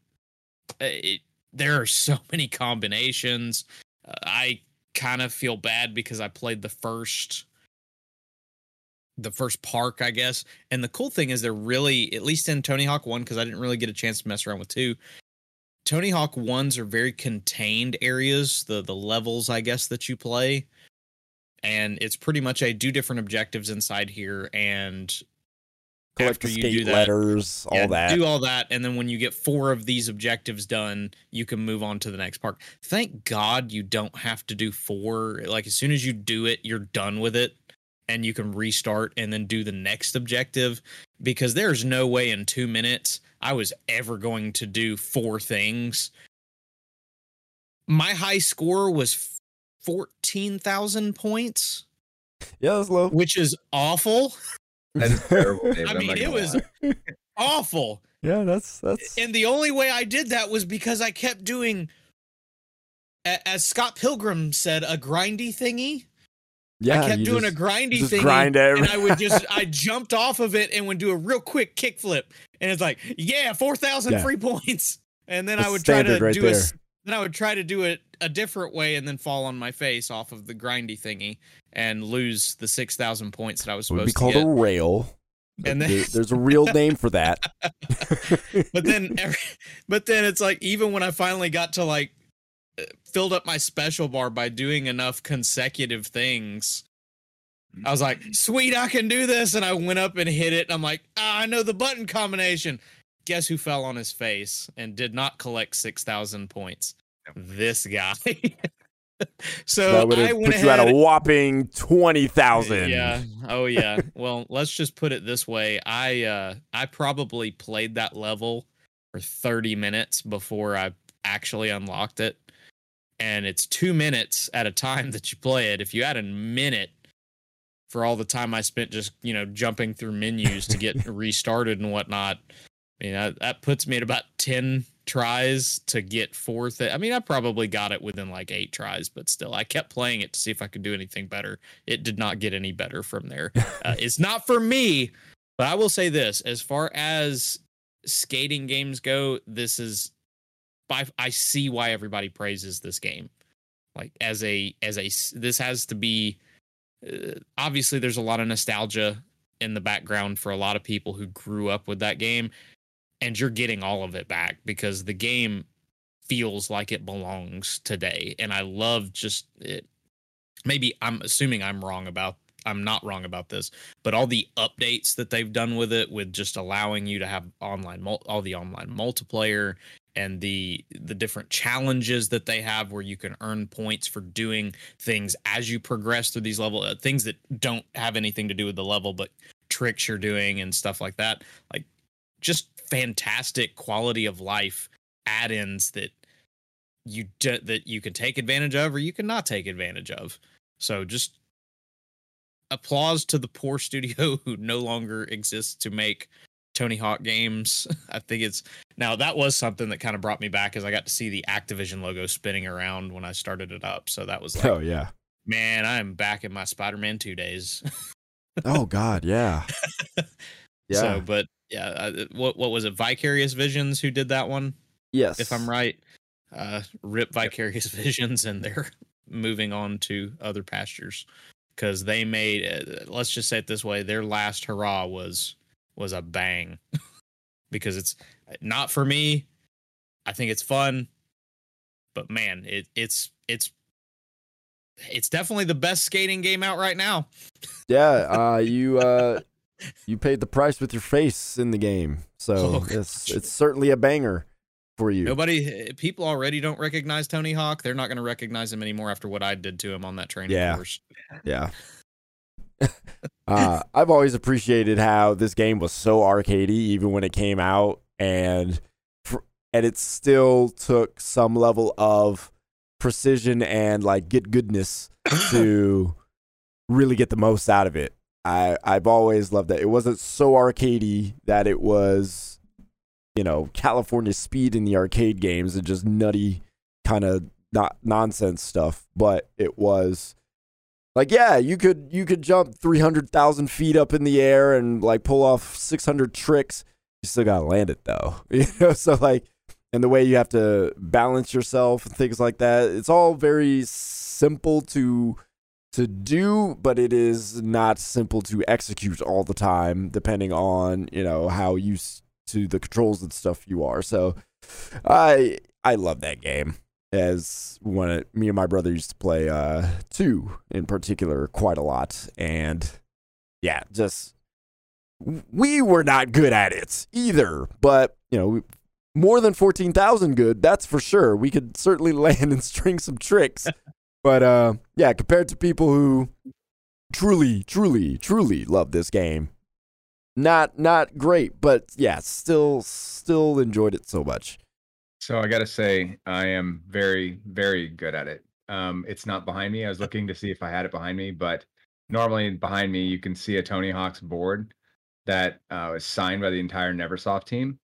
there are so many combinations. I kind of feel bad because I played the first park, I guess. And the cool thing is they're really, at least in Tony Hawk 1, because I didn't really get a chance to mess around with 2. Tony Hawk 1s are very contained areas, the levels, I guess, that you play. And it's pretty much a do different objectives inside here and collect the skate letters, all that. Do all that, and then when you get 4 of these objectives done, you can move on to the next park. Thank God you don't have to do 4. Like, as soon as you do it, you're done with it, and you can restart and then do the next objective, because there's no way in 2 minutes I was ever going to do 4 things. My high score was 14,000 points. Yeah, that's low. Which is awful. That is terrible, David. I mean, it was awful. Yeah, that's. And the only way I did that was because I kept doing, as Scott Pilgrim said, a grindy thingy. Yeah, I kept doing a grindy thingy, and I would just I jumped off of it and would do a real quick kickflip, and it's like 4,000 free points, and then I would try to do it. Then I would try to do it a different way and then fall on my face off of the grindy thingy and lose the 6,000 points that I was supposed to get. It would be called a rail. And then, there's a real name for that. But then it's like, even when I finally got to like filled up my special bar by doing enough consecutive things, I was like, sweet, I can do this. And I went up and hit it. And I'm like, I know the button combination. Guess who fell on his face and did not collect 6,000 points? This guy. So I went put you at a whopping 20,000. Yeah. Oh yeah. Well, let's just put it this way. I probably played that level for 30 minutes before I actually unlocked it. And it's 2 minutes at a time that you play it. If you add a minute for all the time I spent just, you know, jumping through menus to get restarted and whatnot, I mean, that puts me at about 10 tries to get fourth. I mean, I probably got it within like 8 tries, but still, I kept playing it to see if I could do anything better. It did not get any better from there. It's not for me, but I will say this. As far as skating games go, this is... I see why everybody praises this game. Like this has to be, obviously there's a lot of nostalgia in the background for a lot of people who grew up with that game, and you're getting all of it back because the game feels like it belongs today. And I love just it. Maybe I'm assuming I'm not wrong about this, but all the updates that they've done with it, with just allowing you to have all the online multiplayer, and the different challenges that they have where you can earn points for doing things as you progress through these levels, things that don't have anything to do with the level, but tricks you're doing and stuff like that. Like, just fantastic quality of life add-ins that you can take advantage of or you cannot take advantage of. So just applause to the poor studio who no longer exists to make Tony Hawk games. I think it's now that was something that kind of brought me back, as I got to see the Activision logo spinning around when I started it up. So that was like, oh yeah, man, I'm back in my Spider-Man 2 days. Oh God. Yeah. Yeah. So, but yeah. What was it? Vicarious Visions who did that one? Yes. If I'm right, rip Vicarious Visions, and they're moving on to other pastures because they made, let's just say it this way. Their last hurrah was a bang because it's not for me. I think it's fun, but man, it's definitely the best skating game out right now. Yeah. You paid the price with your face in the game. So it's certainly a banger for you. People already don't recognize Tony Hawk. They're not going to recognize him anymore after what I did to him on that training course. Yeah. I've always appreciated how this game was so arcadey even when it came out, and it still took some level of precision and like goodness to really get the most out of it. I've always loved that it wasn't so arcadey that it was, you know, California speed in the arcade games and just nutty kind of not nonsense stuff, but it was. Like, yeah, you could jump 300,000 feet up in the air and like pull off 600 tricks. You still gotta land it though, you know. So like, and the way you have to balance yourself and things like that. It's all very simple to do, but it is not simple to execute all the time, depending on, you know, how used to the controls and stuff you are. So, I love that game. As when me and my brother used to play 2 in particular quite a lot. And yeah, just we were not good at it either. But, you know, more than 14,000 good, that's for sure. We could certainly land and string some tricks. But yeah, compared to people who truly love this game, not great. But yeah, still enjoyed it so much. So I got to say, I am very, very good at it. It's not behind me. I was looking to see if I had it behind me, but normally behind me, you can see a Tony Hawk's board that was signed by the entire Neversoft team.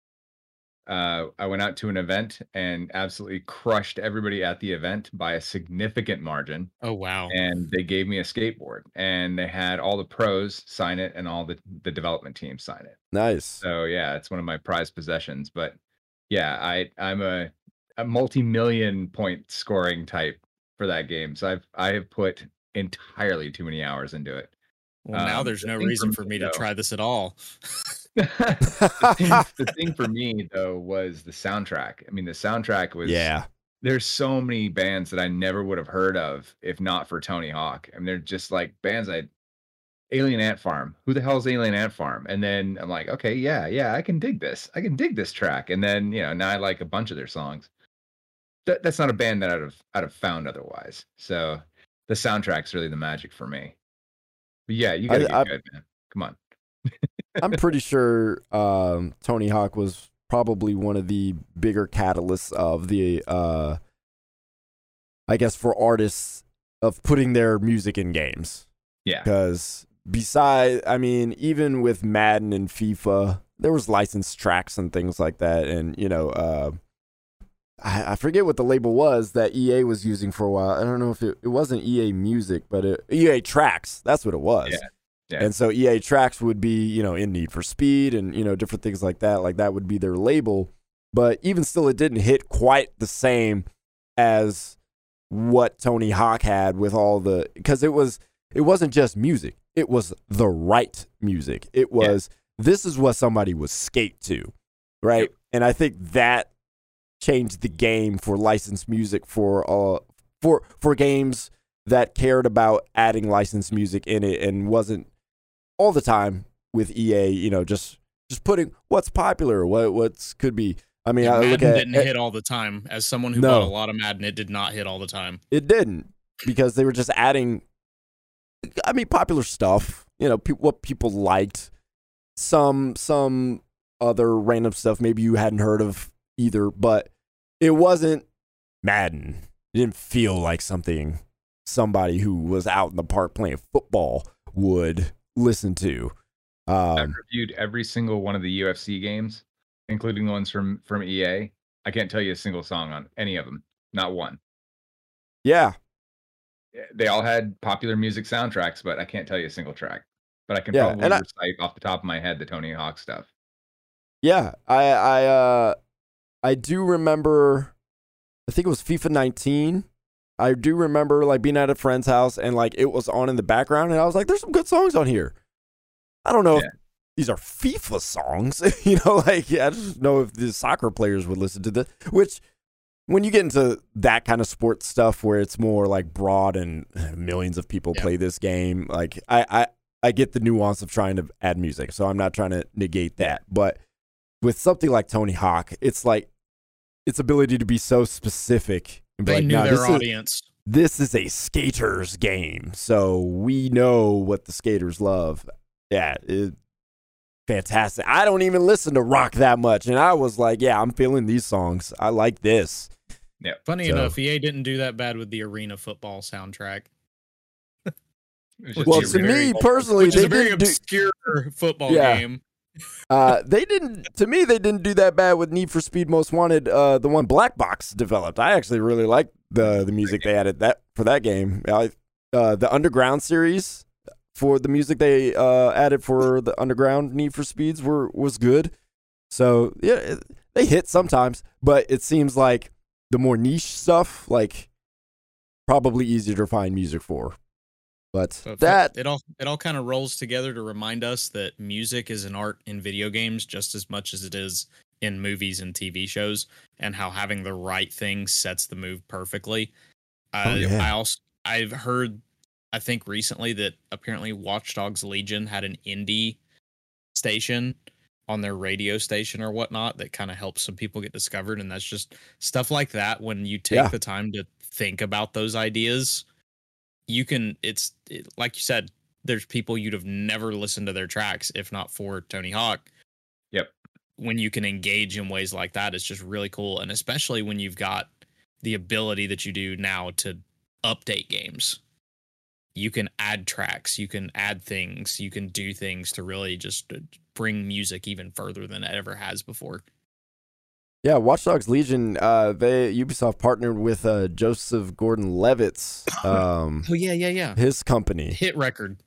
I went out to an event and absolutely crushed everybody at the event by a significant margin. Oh, wow. And they gave me a skateboard, and they had all the pros sign it and all the development team sign it. Nice. So yeah, it's one of my prized possessions, but yeah, I'm a multi-million point scoring type for that game. So I have put entirely too many hours into it. Well, now there's no reason for me to try this at all. The thing for me, though, was the soundtrack. I mean, the soundtrack was... Yeah. There's so many bands that I never would have heard of if not for Tony Hawk. I mean, they're just like bands I Alien Ant Farm. Who the hell is Alien Ant Farm? And then I'm like, okay, yeah, I can dig this. I can dig this track. And then, you know, now I like a bunch of their songs. That's not a band that I'd have found otherwise. So the soundtrack's really the magic for me. But yeah, you gotta get good, man. Come on. I'm pretty sure Tony Hawk was probably one of the bigger catalysts of the, I guess, for artists of putting their music in games. Yeah. Because besides, I mean, even with Madden and FIFA, there was licensed tracks and things like that. And, you know, I forget what the label was that EA was using for a while. I don't know if it wasn't EA Music, but EA Tracks. That's what it was. Yeah. Yeah. And so EA Tracks would be, you know, in Need for Speed and, you know, different things like that. Like that would be their label. But even still, it didn't hit quite the same as what Tony Hawk had with all the, because it wasn't just music. It was the right music. It was, This is what somebody would skate to. Right. Yep. And I think that changed the game for licensed music for games that cared about adding licensed music in it and wasn't all the time with EA, you know, just putting what's popular, what's could be. I mean, Madden didn't hit all the time. As someone who bought a lot of Madden, it did not hit all the time. It didn't, because they were just adding, I mean, popular stuff, you know, what people liked, some other random stuff maybe you hadn't heard of either, but it wasn't Madden. It didn't feel like something somebody who was out in the park playing football would listen to. I've reviewed every single one of the UFC games, including the ones from EA. I can't tell you a single song on any of them. Not one. Yeah. They all had popular music soundtracks, but I can't tell you a single track. But I can probably recite off the top of my head the Tony Hawk stuff. Yeah. I do remember, I think it was FIFA 19. I do remember like being at a friend's house and like it was on in the background and I was like, there's some good songs on here. I don't know if these are FIFA songs, you know, like, I just know if the soccer players would listen to this, which when you get into that kind of sports stuff where it's more like broad and millions of people play this game, like I get the nuance of trying to add music. So I'm not trying to negate that, but with something like Tony Hawk, it's like its ability to be so specific. They like, knew their audience. This is a skater's game, so we know what the skaters love. Yeah, fantastic. I don't even listen to rock that much, and I was like, yeah, I'm feeling these songs. I like this. Yeah. Funny enough, EA didn't do that bad with the arena football soundtrack. Well, to me personally, it's a very obscure football game. They didn't do that bad with Need for Speed Most Wanted, the one Black Box developed. I actually really liked the music they added that for that game. The Underground series for the music they added for the Underground Need for Speeds was good. So yeah, they hit sometimes, but it seems like the more niche stuff, like probably easier to find music for. But that it all kind of rolls together to remind us that music is an art in video games just as much as it is in movies and TV shows, and how having the right thing sets the mood perfectly. I've heard, I think recently, that apparently Watch Dogs Legion had an indie station on their radio station or whatnot that kind of helps some people get discovered, and that's just stuff like that. When you take the time to think about those ideas, like you said, there's people you'd have never listened to their tracks if not for Tony Hawk. Yep. When you can engage in ways like that, it's just really cool. And especially when you've got the ability that you do now to update games, you can add tracks, you can add things, you can do things to really just bring music even further than it ever has before. Yeah, Watch Dogs Legion, Ubisoft partnered with Joseph Gordon-Levitt's his company. Hit Record.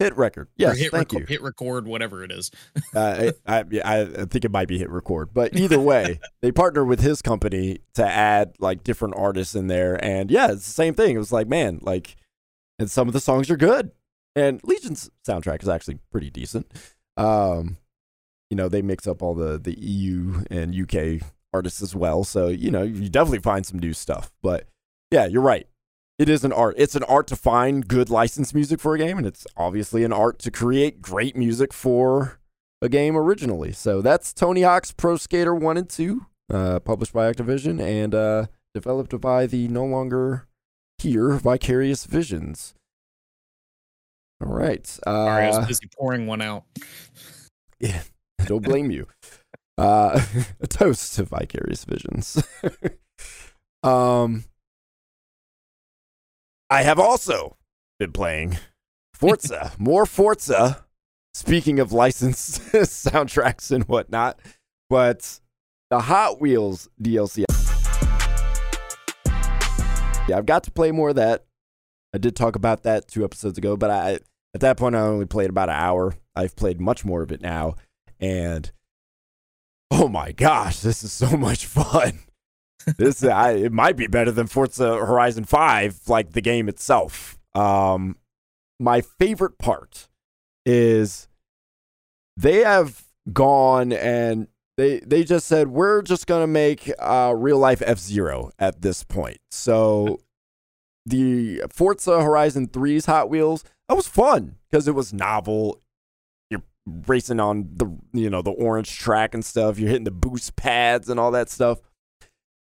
Yes, thank you. Hit Record, whatever it is. I think it might be Hit Record. But either way, they partnered with his company to add like different artists in there. And yeah, it's the same thing. It was like, man, like, and some of the songs are good. And Legion's soundtrack is actually pretty decent. You know, they mix up all the EU and UK artists as well. So, you know, you definitely find some new stuff. But yeah, you're right. It is an art. It's an art to find good licensed music for a game, and it's obviously an art to create great music for a game originally. So that's Tony Hawk's Pro Skater 1 and 2, published by Activision and developed by the no longer here Vicarious Visions. All right. Sorry, I was busy pouring one out. Yeah, don't blame you. A toast to Vicarious Visions. I have also been playing Forza, more Forza, speaking of licensed soundtracks and whatnot, but the Hot Wheels DLC. Yeah, I've got to play more of that. I did talk about that 2 episodes ago, but I, at that point, I only played about an hour. I've played much more of it now, and oh my gosh, this is so much fun. This it might be better than Forza Horizon 5, like the game itself. My favorite part is they have gone and they just said, we're just going to make real life F-Zero at this point. So the Forza Horizon 3's Hot Wheels, that was fun because it was novel. You're racing on the orange track and stuff. You're hitting the boost pads and all that stuff.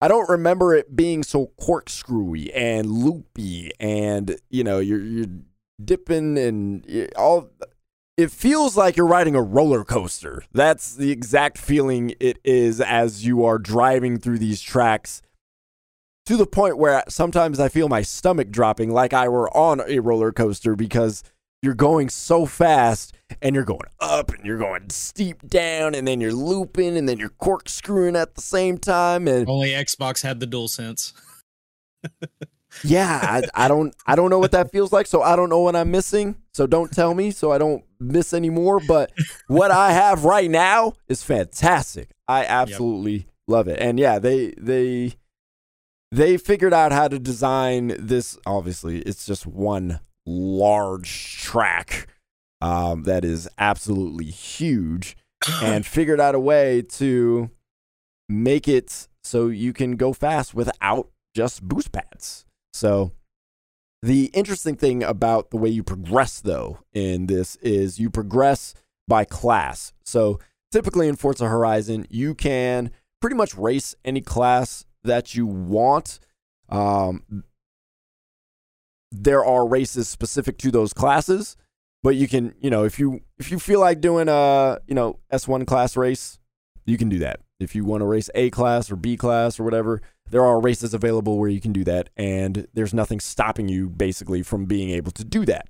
I don't remember it being so corkscrewy and loopy and, you're dipping and all. It feels like you're riding a roller coaster. That's the exact feeling it is as you are driving through these tracks, to the point where sometimes I feel my stomach dropping like I were on a roller coaster, because you're going so fast and you're going up and you're going steep down and then you're looping and then you're corkscrewing at the same time. And only Xbox had the DualSense. Yeah. I don't know what that feels like. So I don't know what I'm missing. So don't tell me so I don't miss anymore. But what I have right now is fantastic. I absolutely love it. And yeah, they figured out how to design this. Obviously it's just one large track that is absolutely huge, and figured out a way to make it so you can go fast without just boost pads. So the interesting thing about the way you progress, though, in this is you progress by class. So typically in Forza Horizon, you can pretty much race any class that you want. There are races specific to those classes, but you can, if you feel like doing a, S1 class race, you can do that. If you want to race A class or B class or whatever, there are races available where you can do that, and there's nothing stopping you basically from being able to do that.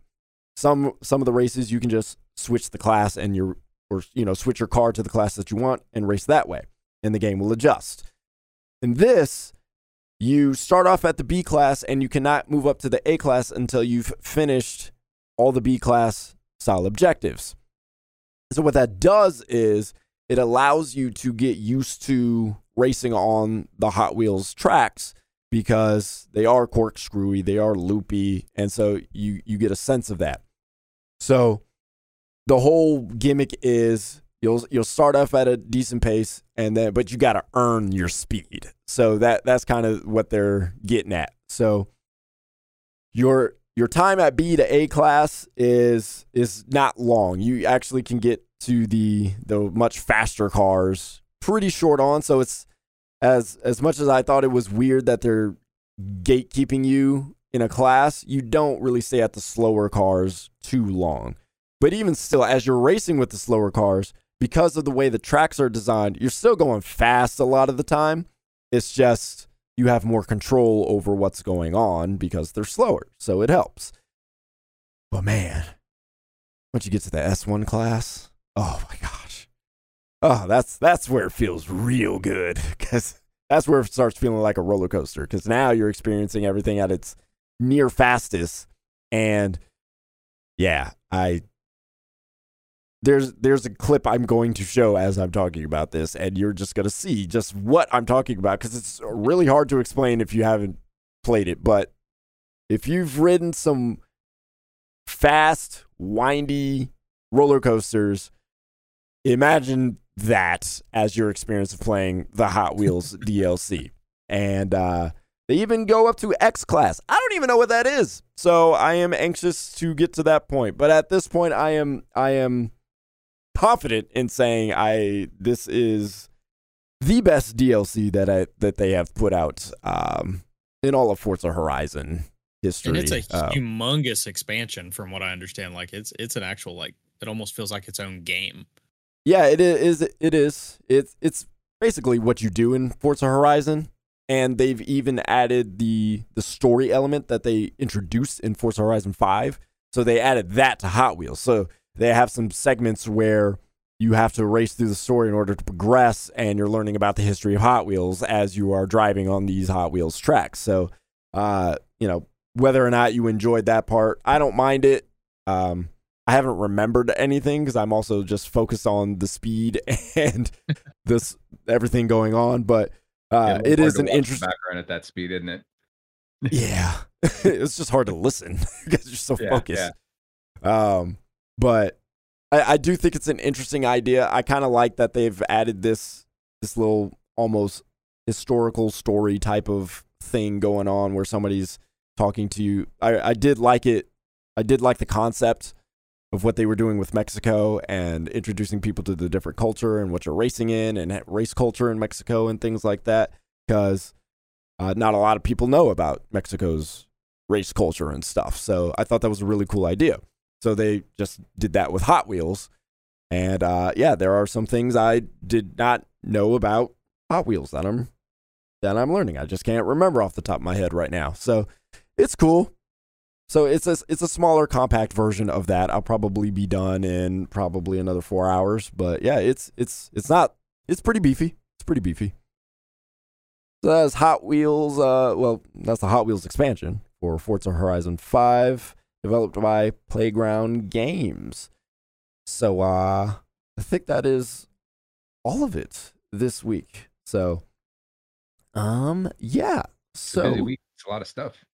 Some of the races you can just switch the class and switch your car to the class that you want and race that way, and the game will adjust. In this, you start off at the B class, and you cannot move up to the A class until you've finished all the B class style objectives. So what that does is it allows you to get used to racing on the Hot Wheels tracks, because they are corkscrewy, they are loopy, and so you get a sense of that. So the whole gimmick is you'll start off at a decent pace, and then but you got to earn your speed. So that's kind of what they're getting at. So your time at B to A class is not long. You actually can get to the much faster cars pretty short on. So it's as much as I thought it was weird that they're gatekeeping you in a class, you don't really stay at the slower cars too long. But even still, as you're racing with the slower cars, because of the way the tracks are designed, you're still going fast a lot of the time. It's just you have more control over what's going on because they're slower, so it helps. But man, once you get to the S1 class, oh my gosh. Oh, that's where it feels real good, because that's where it starts feeling like a roller coaster, because now you're experiencing everything at its near fastest. And yeah, There's a clip I'm going to show as I'm talking about this, and you're just going to see just what I'm talking about, because it's really hard to explain if you haven't played it. But if you've ridden some fast, windy roller coasters, imagine that as your experience of playing the Hot Wheels DLC. And They even go up to X-Class. I don't even know what that is. So I am anxious to get to that point. But at this point, I am confident in saying this is the best DLC that they have put out in all of Forza Horizon history. And it's a humongous expansion from what I understand. Like it's an actual, like, it almost feels like its own game. Yeah, it is. It's basically what you do in Forza Horizon, and they've even added the story element that they introduced in Forza Horizon 5. So they added that to Hot Wheels. So they have some segments where you have to race through the story in order to progress, and you're learning about the history of Hot Wheels as you are driving on these Hot Wheels tracks. So, whether or not you enjoyed that part, I don't mind it. I haven't remembered anything because I'm also just focused on the speed and everything going on. But it is an interesting background at that speed, isn't it? Yeah, it's just hard to listen because you're so focused. Yeah. But I do think it's an interesting idea. I kind of like that they've added this little almost historical story type of thing going on where somebody's talking to you. I did like it. I did like the concept of what they were doing with Mexico and introducing people to the different culture and what you're racing in and race culture in Mexico and things like that, because not a lot of people know about Mexico's race culture and stuff. So I thought that was a really cool idea. So they just did that with Hot Wheels. And there are some things I did not know about Hot Wheels that I'm learning. I just can't remember off the top of my head right now. So it's cool. So it's a smaller, compact version of that. I'll probably be done in probably another 4 hours, but yeah, it's pretty beefy. It's pretty beefy. So that's Hot Wheels. That's the Hot Wheels expansion for Forza Horizon 5, developed by Playground Games. So I think that is all of it this week. So so it's a busy week. It's a lot of stuff.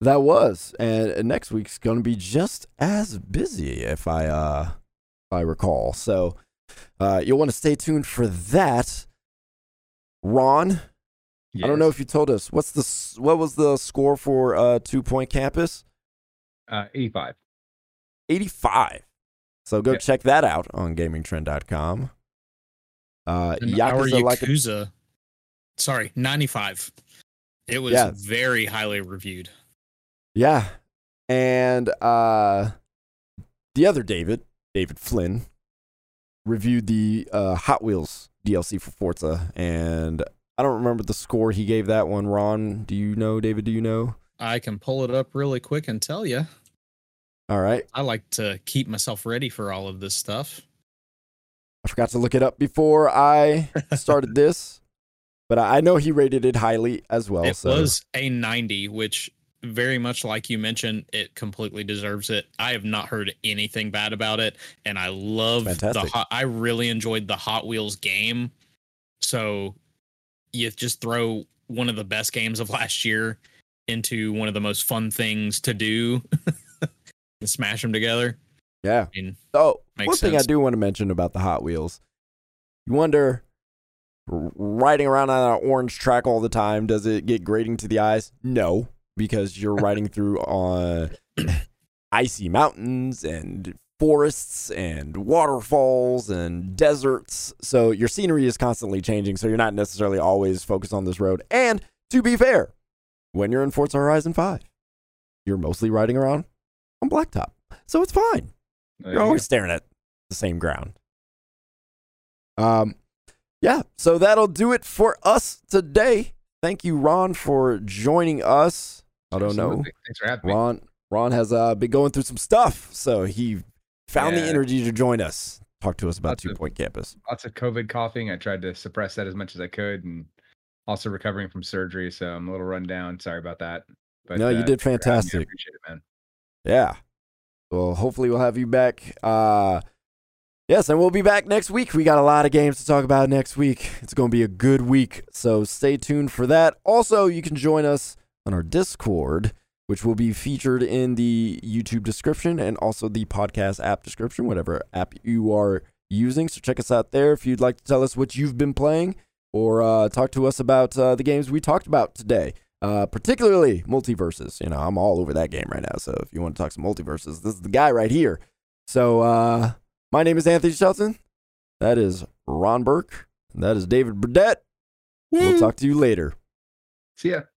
That was, and next week's going to be just as busy, if I recall. So you'll want to stay tuned for that. Ron, yes. I don't know if you told us what was the score for 2 Point Campus? 85. 85. So go check that out on GamingTrend.com. Yakuza. 95. It was very highly reviewed. Yeah, and the other David Flynn, reviewed the Hot Wheels DLC for Forza, and I don't remember the score he gave that one. Ron, do you know? David, do you know? I can pull it up really quick and tell you. All right. I like to keep myself ready for all of this stuff. I forgot to look it up before I started this, but I know he rated it highly as well. It was a 90, which... very much like you mentioned, it completely deserves it. I have not heard anything bad about it, and I love I really enjoyed the Hot Wheels game. So you just throw one of the best games of last year into one of the most fun things to do and smash them together. Yeah. I mean, one thing I do want to mention about the Hot Wheels. You wonder, riding around on an orange track all the time, does it get grating to the eyes? No. Because you're riding through on icy mountains and forests and waterfalls and deserts. So your scenery is constantly changing. So you're not necessarily always focused on this road. And to be fair, when you're in Forza Horizon 5, you're mostly riding around on blacktop. So it's fine. You're always staring at the same ground. So that'll do it for us today. Thank you, Ron, for joining us. I don't know. Thanks for having me. Ron has been going through some stuff, so he found the energy to join us. Talk to us about 2 Point Campus. Lots of COVID coughing. I tried to suppress that as much as I could, and also recovering from surgery, so I'm a little run down. Sorry about that. But, no, you did fantastic. I appreciate it, man. Yeah. Well, hopefully we'll have you back. Yes, and we'll be back next week. We got a lot of games to talk about next week. It's going to be a good week, so stay tuned for that. Also, you can join us on our Discord, which will be featured in the YouTube description and also the podcast app description, whatever app you are using. So check us out there if you'd like to tell us what you've been playing or talk to us about the games we talked about today. particularly MultiVersus. You know, I'm all over that game right now, so if you want to talk some MultiVersus, this is the guy right here. So my name is Anthony Shelton. That is Ron Burke. And that is David Burdette. We'll talk to you later. See ya.